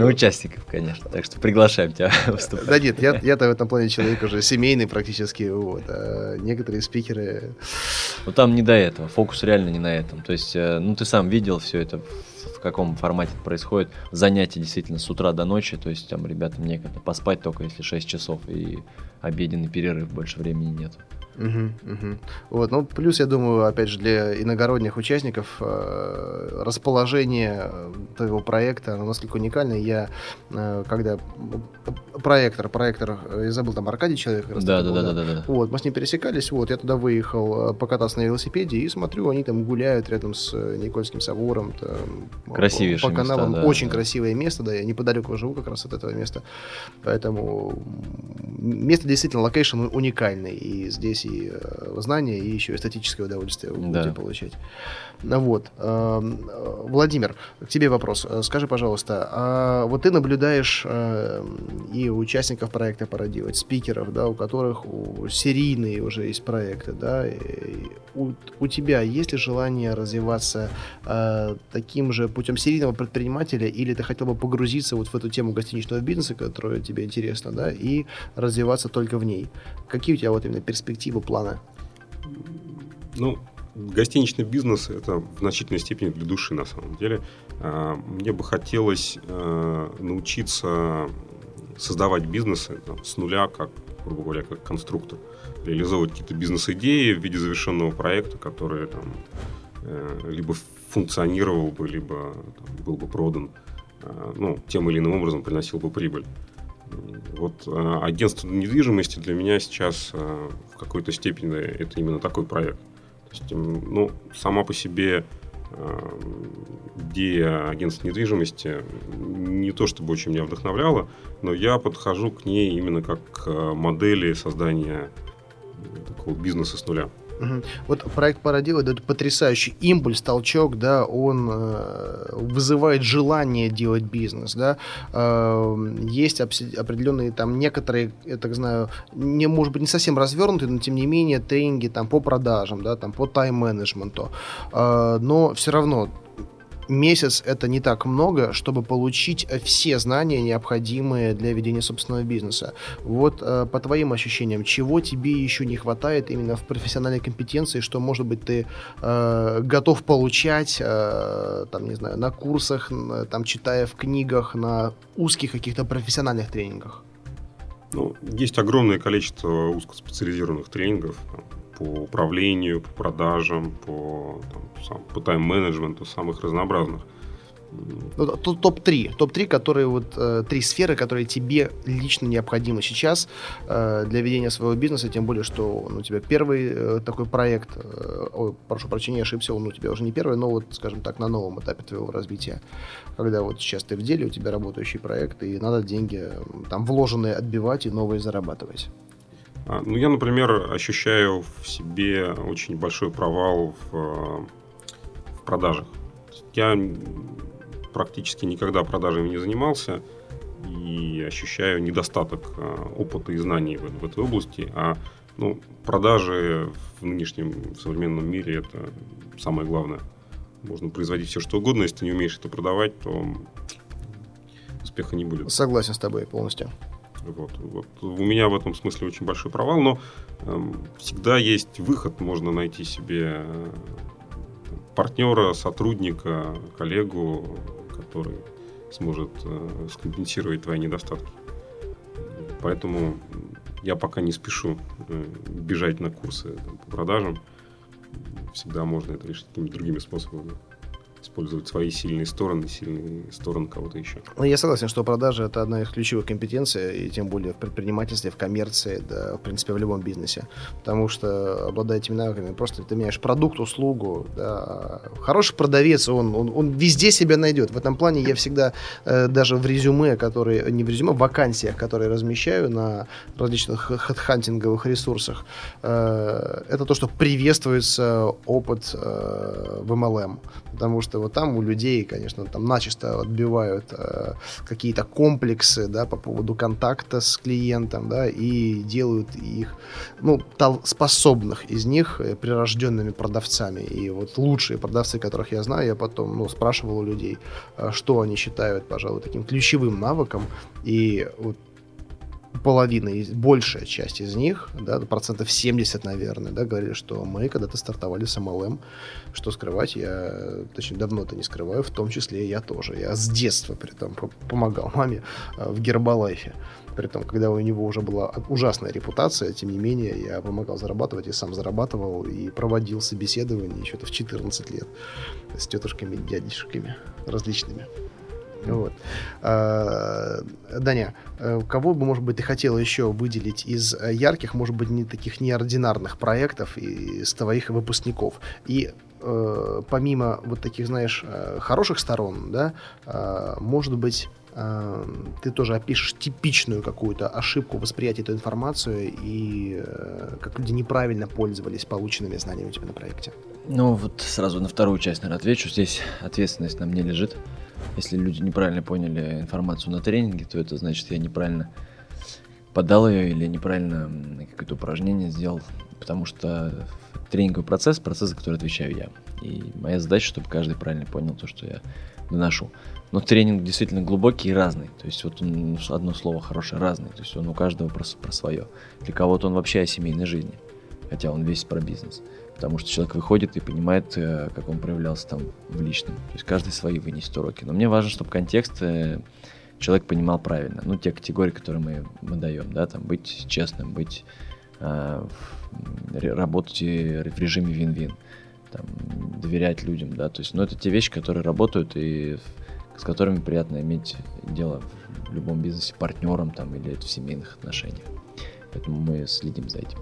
На участников, конечно. Так что приглашаем тебя выступать. Да нет, я-то в этом плане человек уже семейный практически. Вот. А некоторые спикеры... Ну там не до этого. Фокус реально не на этом. То есть, ну ты сам видел все это, в каком формате это происходит. Занятия действительно с утра до ночи, то есть там ребятам некогда, поспать только если 6 часов, и обеденный перерыв, больше времени нет. Вот, ну, плюс, я думаю, опять же, для иногородних участников расположение твоего проекта, оно настолько уникальное. Я, когда проектор, я забыл, там Аркадий человек. Да. Вот, мы с ним пересекались, вот, я туда выехал покататься на велосипеде и смотрю, они там гуляют рядом с Никольским собором. Там, красивейшие по каналам, места, да, очень красивое место, да, я неподалеку живу как раз от этого места, поэтому место действительно, локейшн уникальный, и здесь и знания, и еще эстетическое удовольствие вы будете получать. Вот. Владимир, к тебе вопрос. Скажи, пожалуйста, а вот ты наблюдаешь и участников проекта «Пора делать», спикеров, да, у которых серийные уже есть проекты, да, у тебя есть ли желание развиваться таким же путем серийного предпринимателя, или ты хотел бы погрузиться вот в эту тему гостиничного бизнеса, которая тебе интересна, да, и развиваться только в ней? Какие у тебя вот именно перспективы, планы? Ну, гостиничный бизнес – это в значительной степени для души, на самом деле. Мне бы хотелось научиться создавать бизнесы там с нуля, как, грубо говоря, как конструктор. Реализовывать какие-то бизнес-идеи в виде завершенного проекта, который там либо функционировал бы, либо там был бы продан, ну, тем или иным образом приносил бы прибыль. Вот агентство недвижимости для меня сейчас в какой-то степени это именно такой проект. То есть, ну, сама по себе идея агентства недвижимости не то чтобы очень меня вдохновляла, но я подхожу к ней именно как к модели создания такого бизнеса с нуля. Угу. Вот проект «Пора делать» дает потрясающий импульс, толчок, да, он вызывает желание делать бизнес, да, есть определенные там некоторые, я так знаю, не, может быть, не совсем развернутые, но тем не менее тренинги там по продажам, да, там по тайм-менеджменту, но все равно месяц — это не так много, чтобы получить все знания, необходимые для ведения собственного бизнеса. Вот по твоим ощущениям, чего тебе еще не хватает именно в профессиональной компетенции, что, может быть, ты готов получать, там, не знаю, на курсах, там, читая в книгах, на узких каких-то профессиональных тренингах? Ну, есть огромное количество узкоспециализированных тренингов по управлению, по продажам, по тайм-менеджменту, самых разнообразных. Топ-3. Топ-3, которые вот три сферы, которые тебе лично необходимы сейчас для ведения своего бизнеса, тем более, что у тебя первый такой проект, прошу прощения, ошибся, он у тебя уже не первый, но вот, скажем так, на новом этапе твоего развития, когда вот сейчас ты в деле, у тебя работающий проект, и надо деньги там вложенные отбивать и новые зарабатывать. Ну, я, например, ощущаю в себе очень большой провал в продажах. Я практически никогда продажами не занимался и ощущаю недостаток опыта и знаний в этой области. А ну, продажи в нынешнем в современном мире — это самое главное. Можно производить все, что угодно. Если ты не умеешь это продавать, то успеха не будет. Согласен с тобой полностью. Вот. У меня в этом смысле очень большой провал, но всегда есть выход, можно найти себе партнера, сотрудника, коллегу, который сможет скомпенсировать твои недостатки. Поэтому я пока не спешу бежать на курсы по продажам. Всегда можно это решить какими-то другими способами. Использовать свои сильные стороны кого-то еще. Я согласен, что продажи — это одна из ключевых компетенций, и тем более в предпринимательстве, в коммерции, да, в принципе, в любом бизнесе. Потому что, обладая этими навыками, просто ты меняешь продукт, услугу. Да. Хороший продавец, он везде себя найдет. В этом плане я всегда даже в резюме, которые, не в резюме, в вакансиях, которые размещаю на различных хэдхантинговых ресурсах, это то, что приветствуется опыт в MLM. Потому что вот там у людей, конечно, там начисто отбивают какие-то комплексы, да, по поводу контакта с клиентом, да, и делают их, ну, способных из них прирожденными продавцами. И вот лучшие продавцы, которых я знаю, я потом, ну, спрашивал у людей, что они считают, пожалуй, таким ключевым навыком, и вот половина, большая часть из них, да, процентов 70, наверное, да, говорили, что мы когда-то стартовали с MLM, что скрывать, я, точнее, давно это не скрываю, в том числе я тоже. Я с детства при этом помогал маме в Гербалайфе. При этом, когда у него уже была ужасная репутация, тем не менее, я помогал зарабатывать, и сам зарабатывал, и проводил собеседование еще в 14 лет с тетушками, дядюшками различными. Вот. Даня, кого бы, может быть, ты хотела еще выделить из ярких, может быть, не таких неординарных проектов из твоих выпускников? И помимо вот таких, знаешь, хороших сторон, да, может быть, ты тоже опишешь типичную какую-то ошибку восприятия этой информации и как люди неправильно пользовались полученными знаниями у тебя на проекте? Ну, вот сразу на вторую часть, наверное, отвечу. Здесь ответственность на мне лежит. Если люди неправильно поняли информацию на тренинге, то это значит, я неправильно подал ее или неправильно какое-то упражнение сделал. Потому что тренинговый процесс, за который отвечаю я. И моя задача, чтобы каждый правильно понял то, что я доношу. Но тренинг действительно глубокий и разный. То есть вот он, одно слово хорошее, разный. То есть он у каждого про свое. Для кого-то он вообще о семейной жизни, хотя он весь про бизнес. Потому что человек выходит и понимает, как он проявлялся там в личном. То есть каждый свои вынесет уроки. Но мне важно, чтобы контекст человек понимал правильно. Ну, те категории, которые мы даем, да, там быть честным, быть работать в режиме вин-вин, там, доверять людям, да. То есть, ну, это те вещи, которые работают и с которыми приятно иметь дело в любом бизнесе, партнером там, или в семейных отношениях. Поэтому мы следим за этим.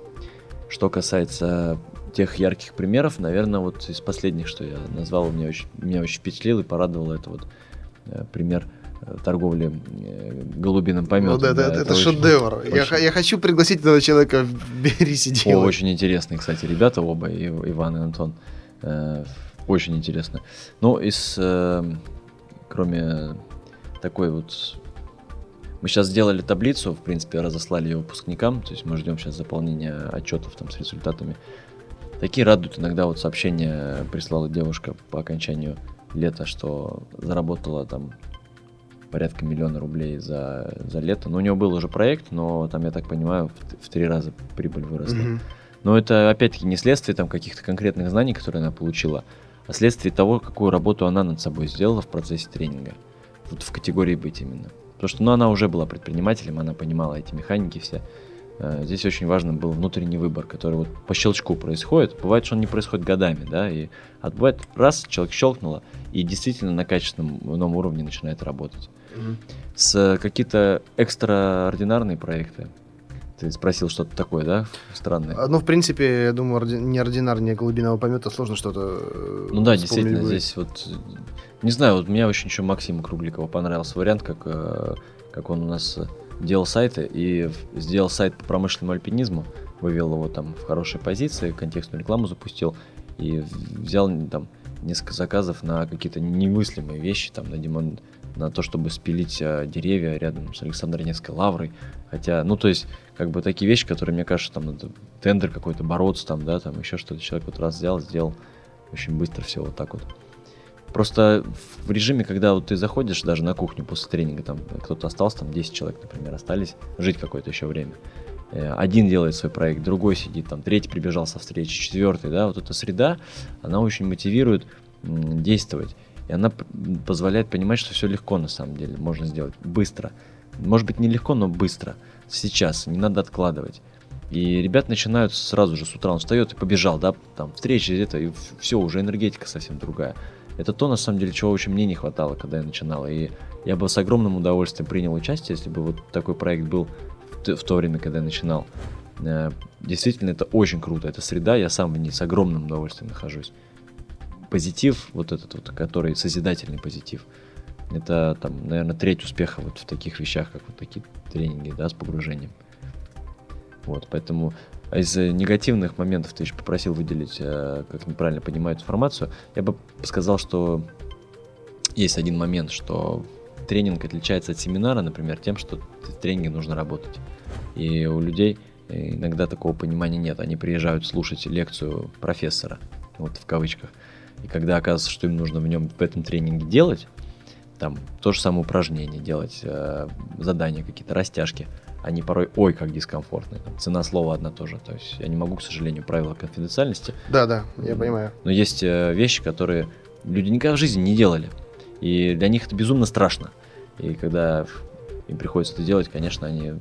Что касается тех ярких примеров, наверное, вот из последних, что я назвал, меня очень впечатлил и порадовал, это вот пример торговли голубиным пометом. Ну, да, да, это очень, шедевр. Очень... Я хочу пригласить этого человека в «Берись и делай». Очень интересные, кстати, ребята оба, и Иван, и Антон. Очень интересно. Ну, из, кроме такой вот... Мы сейчас сделали таблицу, в принципе, разослали ее выпускникам, то есть мы ждем сейчас заполнения отчетов там с результатами. Такие радуют иногда, вот сообщение прислала девушка по окончанию лета, что заработала там порядка 1 000 000 рублей за лето. Ну, у нее был уже проект, но там, я так понимаю, в 3 раза прибыль выросла. Mm-hmm. Но это, опять-таки, не следствие там каких-то конкретных знаний, которые она получила, а следствие того, какую работу она над собой сделала в процессе тренинга. Вот в категории «Быть» именно. Потому что, ну, она уже была предпринимателем, она понимала эти механики все. Здесь очень важным был внутренний выбор, который вот по щелчку происходит. Бывает, что он не происходит годами, да, и бывает раз, человек щелкнуло, и действительно на качественном новом уровне начинает работать. Mm-hmm. С какие-то экстраординарные проекты. Ты спросил что-то такое, да, странное? Ну, в принципе, я думаю, неординарнее голубиного помета сложно что-то... Ну да, действительно, будет. Здесь вот... Не знаю, вот мне очень еще Максима Кругликова понравился вариант, как он у нас делал сайты, и сделал сайт по промышленному альпинизму, вывел его там в хорошие позиции, контекстную рекламу запустил, и взял там несколько заказов на какие-то немыслимые вещи, там, на то, чтобы спилить деревья рядом с Александро-Невской лаврой. Хотя, ну, то есть, как бы такие вещи, которые, мне кажется, там надо тендер какой-то бороться, там, да, там еще что-то. Человек вот раз взял, сделал очень быстро все вот так вот. Просто в режиме, когда вот ты заходишь даже на кухню после тренинга, там кто-то остался, там 10 человек, например, остались жить какое-то еще время. Один делает свой проект, другой сидит, там третий прибежал со встречи, четвертый, да, вот эта среда, она очень мотивирует действовать. И она позволяет понимать, что все легко на самом деле, можно сделать быстро. Может быть, не легко, но быстро. Сейчас, не надо откладывать. И ребят начинают сразу же, с утра он встает и побежал, да, там встреча где-то, и все, уже энергетика совсем другая. Это то, на самом деле, чего очень мне не хватало, когда я начинал. И я бы с огромным удовольствием принял участие, если бы вот такой проект был в то время, когда я начинал. Действительно, это очень круто, это среда, я сам в ней с огромным удовольствием нахожусь. Позитив, вот этот вот, который созидательный позитив, это там, наверное, треть успеха вот в таких вещах, как вот такие тренинги, да, с погружением. Вот, поэтому из негативных моментов ты еще попросил выделить, как неправильно понимают информацию, я бы сказал, что есть один момент, что тренинг отличается от семинара, например, тем, что в тренинге нужно работать. И у людей иногда такого понимания нет, они приезжают слушать лекцию профессора, вот в кавычках, и когда оказывается, что им нужно в этом тренинге делать, там то же самое упражнение делать, задания какие-то, растяжки, они порой, ой, как дискомфортные. Там цена слова одна тоже. То есть я не могу, к сожалению, правила конфиденциальности. Да, да, я понимаю. Но есть вещи, которые люди никогда в жизни не делали. И для них это безумно страшно. И когда им приходится это делать, конечно, они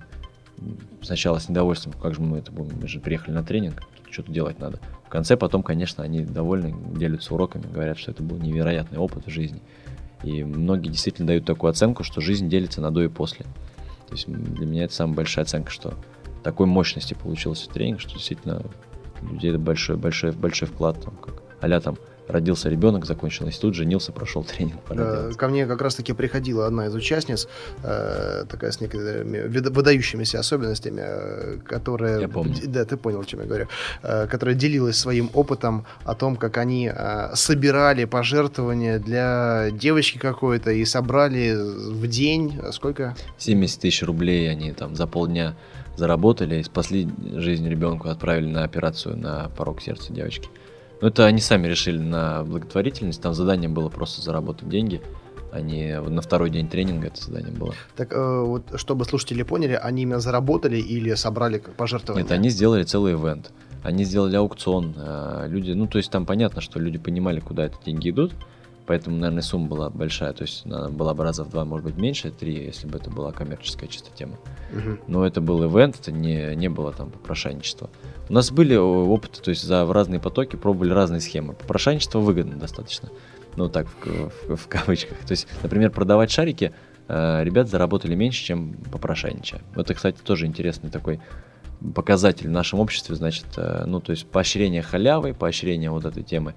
сначала с недовольством, как же мы это будем, мы же приехали на тренинг, тут что-то делать надо. В конце потом, конечно, они довольны, делятся уроками, говорят, что это был невероятный опыт в жизни. И многие действительно дают такую оценку, что жизнь делится на до и после. То есть для меня это самая большая оценка, что такой мощности получился тренинг, что действительно у людей это большой вклад, там, как а-ля там родился ребенок, закончил институт, женился, прошел тренинг. Ко мне как раз-таки приходила одна из участниц, такая с некоторыми выдающимися особенностями, которая... Я помню. Да, ты понял, о чем я говорю. Которая делилась своим опытом о том, как они собирали пожертвования для девочки какой-то и собрали в день... Сколько? 70 000 рублей они там за полдня заработали и спасли жизнь ребенку, отправили на операцию на порог сердца девочки. Ну, это они сами решили на благотворительность, там задание было просто заработать деньги, а не на второй день тренинга это задание было. Так вот, чтобы слушатели поняли, они именно заработали или собрали пожертвования? Нет, они сделали целый ивент, они сделали аукцион, люди, ну, то есть там понятно, что люди понимали, куда эти деньги идут, поэтому, наверное, сумма была большая, то есть она была бы раза в 2, может быть, меньше, 3, если бы это была коммерческая чисто тема. Угу. Но это был ивент, это не было там попрошайничества. У нас были опыты, то есть в разные потоки пробовали разные схемы. Попрошайничество выгодно достаточно, ну так в кавычках. То есть, например, продавать шарики ребят заработали меньше, чем попрошайничая. Это, кстати, тоже интересный такой показатель в нашем обществе, значит, ну то есть поощрение халявы, поощрение вот этой темы.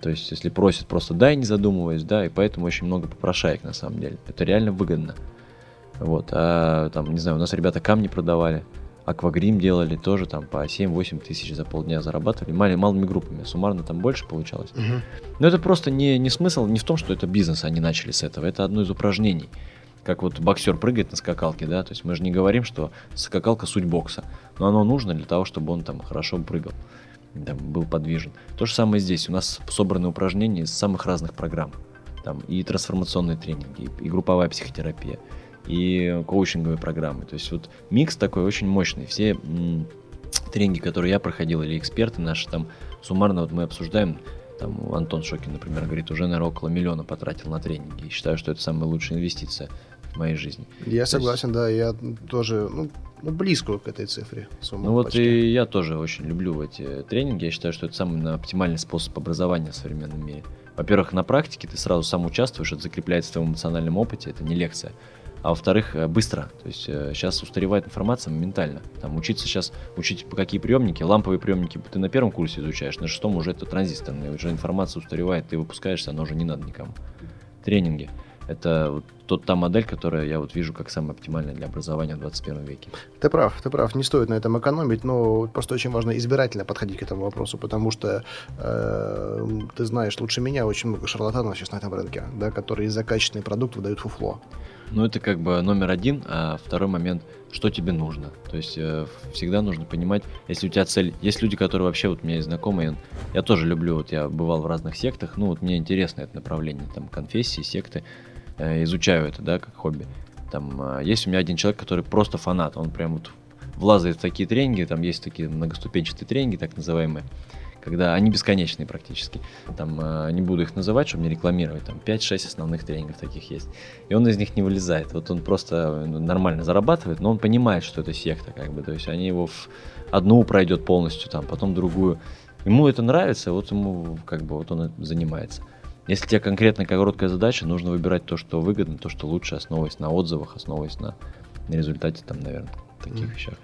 То есть, если просят, просто дай, не задумываясь, да, и поэтому очень много попрошаек, на самом деле. Это реально выгодно. Вот, а там, не знаю, у нас ребята камни продавали, аквагрим делали тоже, там, по 7-8 тысяч за полдня зарабатывали, малыми группами, суммарно там больше получалось. Но это просто не смысл, не в том, что это бизнес, они начали с этого, это одно из упражнений. Как вот боксер прыгает на скакалке, да, то есть мы же не говорим, что скакалка суть бокса, но оно нужно для того, чтобы он там хорошо прыгал, там, был подвижен. То же самое здесь, у нас собраны упражнения из самых разных программ, там и трансформационные тренинги, и групповая психотерапия, и коучинговые программы, то есть вот микс такой очень мощный, все тренинги, которые я проходил, или эксперты наши, там суммарно вот мы обсуждаем. Там Антон Шокин, например, говорит, уже, наверное, около миллиона потратил на тренинги. И считаю, что это самая лучшая инвестиция в моей жизни. Я согласен, да, я тоже близко к этой цифре. Ну вот почти. И я тоже очень люблю эти тренинги. Я считаю, что это самый оптимальный способ образования в современном мире. Во-первых, на практике ты сразу сам участвуешь, это закрепляется в твоем эмоциональном опыте, это не лекция. А во-вторых, быстро. То есть сейчас устаревает информация моментально. Там учиться сейчас, учить по какие приемники, ламповые приемники ты на первом курсе изучаешь, на шестом уже это транзисторные, уже информация устаревает, ты выпускаешься, она уже не надо никому. Тренинги. Это вот та модель, которую я вот вижу как самая оптимальная для образования в 21 веке. Ты прав, не стоит на этом экономить, но просто очень важно избирательно подходить к этому вопросу, потому что ты знаешь лучше меня, очень много шарлатанов сейчас на этом рынке, да, которые за качественный продукт выдают фуфло. Ну это как бы номер один, а второй момент, что тебе нужно. То есть всегда нужно понимать, если у тебя цель, есть люди, которые вообще, вот у меня есть знакомые, я тоже люблю, вот я бывал в разных сектах, ну вот мне интересно это направление, там конфессии, секты, изучаю это, да, как хобби. Там есть у меня один человек, который просто фанат, он прям вот влазает в такие тренинги, там есть такие многоступенчатые тренинги, так называемые, когда они бесконечные практически, там, не буду их называть, чтобы не рекламировать, там 5-6 основных тренингов таких есть, и он из них не вылезает, вот он просто нормально зарабатывает, но он понимает, что это секта, как бы, то есть они его в одну пройдет полностью, там, потом другую, ему это нравится, вот ему, как бы, вот он занимается. Если тебе конкретно короткая задача, нужно выбирать то, что выгодно, то, что лучше, основываясь на отзывах, основываясь на результате, там, наверное, таких вещах.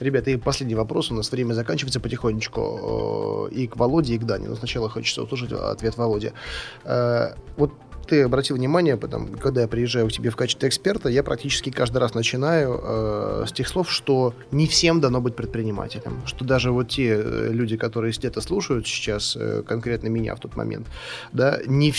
Ребята, и последний вопрос, у нас время заканчивается потихонечку, и к Володе, и к Дане. Но сначала хочется услышать ответ Володе. Вот ты обратил внимание, потому, когда я приезжаю к тебе в качестве эксперта, я практически каждый раз начинаю с тех слов, что не всем дано быть предпринимателем, что даже вот те люди, которые где-то слушают сейчас, конкретно меня в тот момент, да, не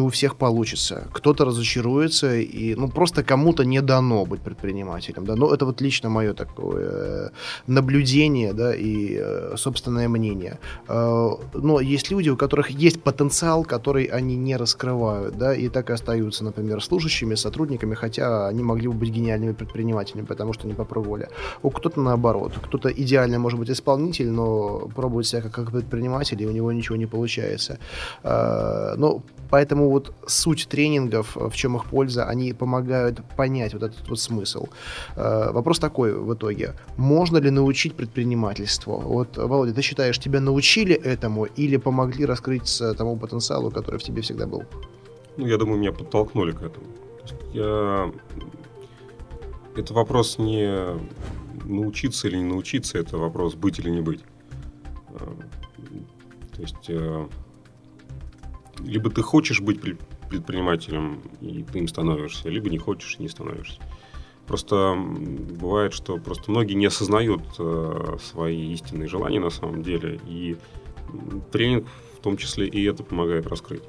у всех получится, кто-то разочаруется, и просто кому-то не дано быть предпринимателем, да, но это вот лично мое такое наблюдение, да, и собственное мнение. Но есть люди, у которых есть потенциал, который они не раскрывают, да, и так и остаются, например, служащими, сотрудниками, хотя они могли бы быть гениальными предпринимателями, потому что не попробовали. У кто-то наоборот, кто-то идеально может быть исполнитель, но пробует себя как предприниматель, и у него ничего не получается. Но поэтому вот суть тренингов, в чем их польза, они помогают понять вот этот вот смысл. Вопрос такой в итоге. Можно ли научить предпринимательству? Вот, Володя, ты считаешь, тебя научили этому или помогли раскрыться тому потенциалу, который в тебе всегда был? Я думаю, меня подтолкнули к этому. Это вопрос не научиться или не научиться, это вопрос быть или не быть. То есть, либо ты хочешь быть предпринимателем, и ты им становишься, либо не хочешь, и не становишься. Просто бывает, что просто многие не осознают свои истинные желания на самом деле, и тренинг в том числе и это помогает раскрыть.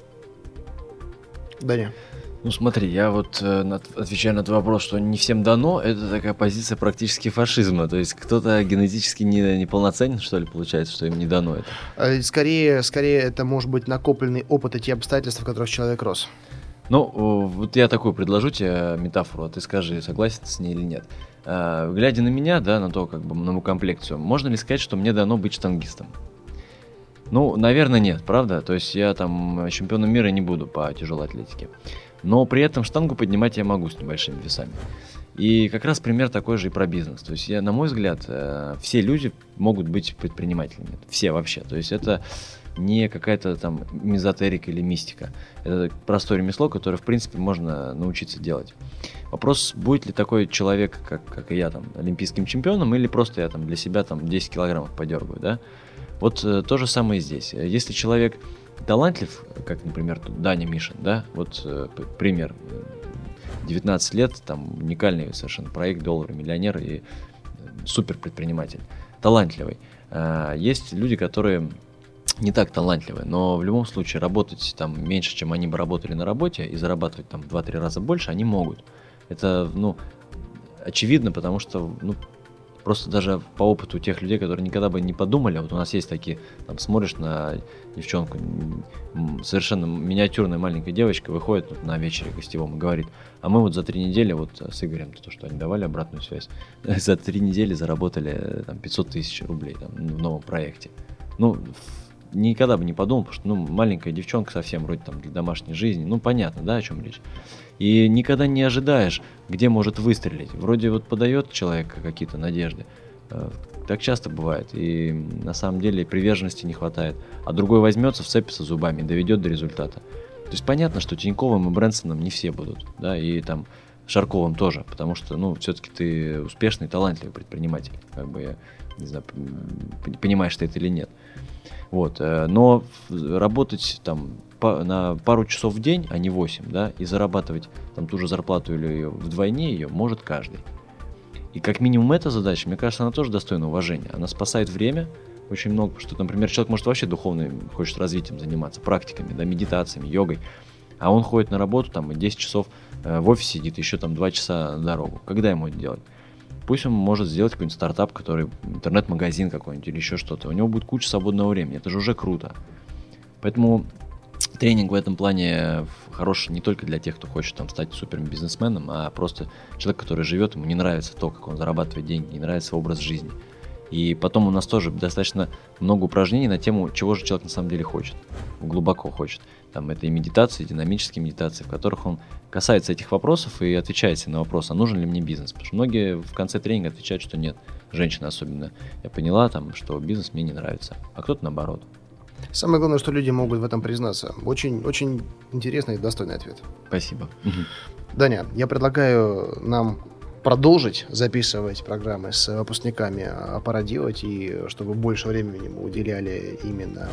Даня. Ну смотри, я вот отвечаю на этот вопрос, что не всем дано, это такая позиция практически фашизма, то есть кто-то генетически неполноценен, что ли, получается, что им не дано это? Скорее это может быть накопленный опыт и те обстоятельства, в которых человек рос. Ну, вот я такую предложу тебе метафору, а ты скажи, согласен с ней или нет. Глядя на меня, да, на то, как бы, на мою комплекцию, можно ли сказать, что мне дано быть штангистом? Ну, наверное, нет, правда? То есть я там чемпионом мира не буду по тяжелой атлетике. Но при этом штангу поднимать я могу с небольшими весами. И как раз пример такой же и про бизнес. То есть, на мой взгляд, все люди могут быть предпринимателями. Все вообще. То есть это не какая-то там мезотерика или мистика. Это простое ремесло, которое, в принципе, можно научиться делать. Вопрос, будет ли такой человек, как и я, там, олимпийским чемпионом, или просто я там для себя там 10 килограммов подергаю, да? Вот то же самое и здесь. Если человек талантлив, как, например, тут Даня Мишин, да, вот пример, 19 лет, там уникальный совершенно проект «Доллар миллионер» и супер предприниматель, талантливый. Есть люди, которые не так талантливы, но в любом случае работать там меньше, чем они бы работали на работе, и зарабатывать там 2-3 раза больше они могут. Это, ну, очевидно, потому что, ну, просто даже по опыту тех людей, которые никогда бы не подумали, вот у нас есть такие, там, смотришь на девчонку, совершенно миниатюрная маленькая девочка выходит вот на вечере гостевом и говорит: а мы вот за 3 недели, вот с Игорем, то, что они давали обратную связь, за 3 недели заработали там 500 тысяч рублей там, в новом проекте. Ну, никогда бы не подумал, потому что, ну, маленькая девчонка совсем, вроде там для домашней жизни, ну, понятно, да, о чем речь. И никогда не ожидаешь, где может выстрелить. Вроде вот подает человек какие-то надежды. Так часто бывает. И на самом деле приверженности не хватает. А другой возьмется, вцепится зубами, доведет до результата. То есть понятно, что Тиньковым и Брэнсоном не все будут. Да, и там Шарковым тоже. Потому что, ну, все-таки ты успешный, талантливый предприниматель. Как бы, я не знаю, понимаешь ты это или нет. Вот. Но работать там на пару часов в день, а не 8, да, и зарабатывать там ту же зарплату или ее, вдвойне ее, может каждый. И как минимум эта задача, мне кажется, она тоже достойна уважения. Она спасает время очень много, что, например, человек может вообще духовным, хочет развитием заниматься, практиками, да, медитациями, йогой, а он ходит на работу, там, 10 часов в офисе сидит, еще там 2 часа на дорогу. Когда ему это делать? Пусть он может сделать какой-нибудь стартап, который, интернет-магазин какой-нибудь или еще что-то. У него будет куча свободного времени, это же уже круто. Поэтому тренинг в этом плане хорош не только для тех, кто хочет там стать супербизнесменом, а просто человек, который живет, ему не нравится то, как он зарабатывает деньги, не нравится образ жизни. И потом у нас тоже достаточно много упражнений на тему, чего же человек на самом деле хочет, глубоко хочет. Там это и медитации, и динамические медитации, в которых он касается этих вопросов и отвечает себе на вопрос, а нужен ли мне бизнес. Потому что многие в конце тренинга отвечают, что нет. Женщина особенно. Я поняла, там, что бизнес мне не нравится. А кто-то наоборот. Самое главное, что люди могут в этом признаться. Очень, очень интересный и достойный ответ. Спасибо. Даня, я предлагаю нам продолжить записывать программы с выпускниками «Пора делать», и чтобы больше времени мы уделяли именно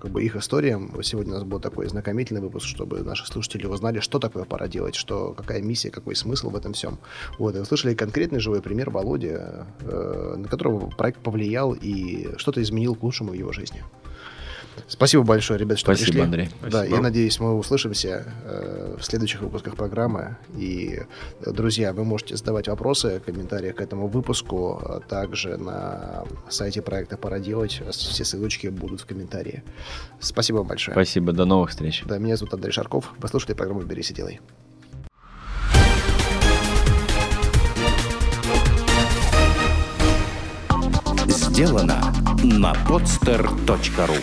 как бы их историям. Сегодня у нас был такой знакомительный выпуск, чтобы наши слушатели узнали, что такое «Пора делать», что, какая миссия, какой смысл в этом всем. Вот, и услышали конкретный живой пример Володи, на которого проект повлиял и что-то изменил к лучшему в его жизни. Спасибо большое, ребят, что пришли. Спасибо, Андрей. Да, спасибо. Я надеюсь, мы услышимся в следующих выпусках программы. И, друзья, вы можете задавать вопросы, комментарии к этому выпуску, а также на сайте проекта «Пора делать». Все ссылочки будут в комментарии. Спасибо вам большое. Спасибо, до новых встреч. Да, меня зовут Андрей Шарков. Послушайте программу «Берись и делай». Сделано на podster.ru.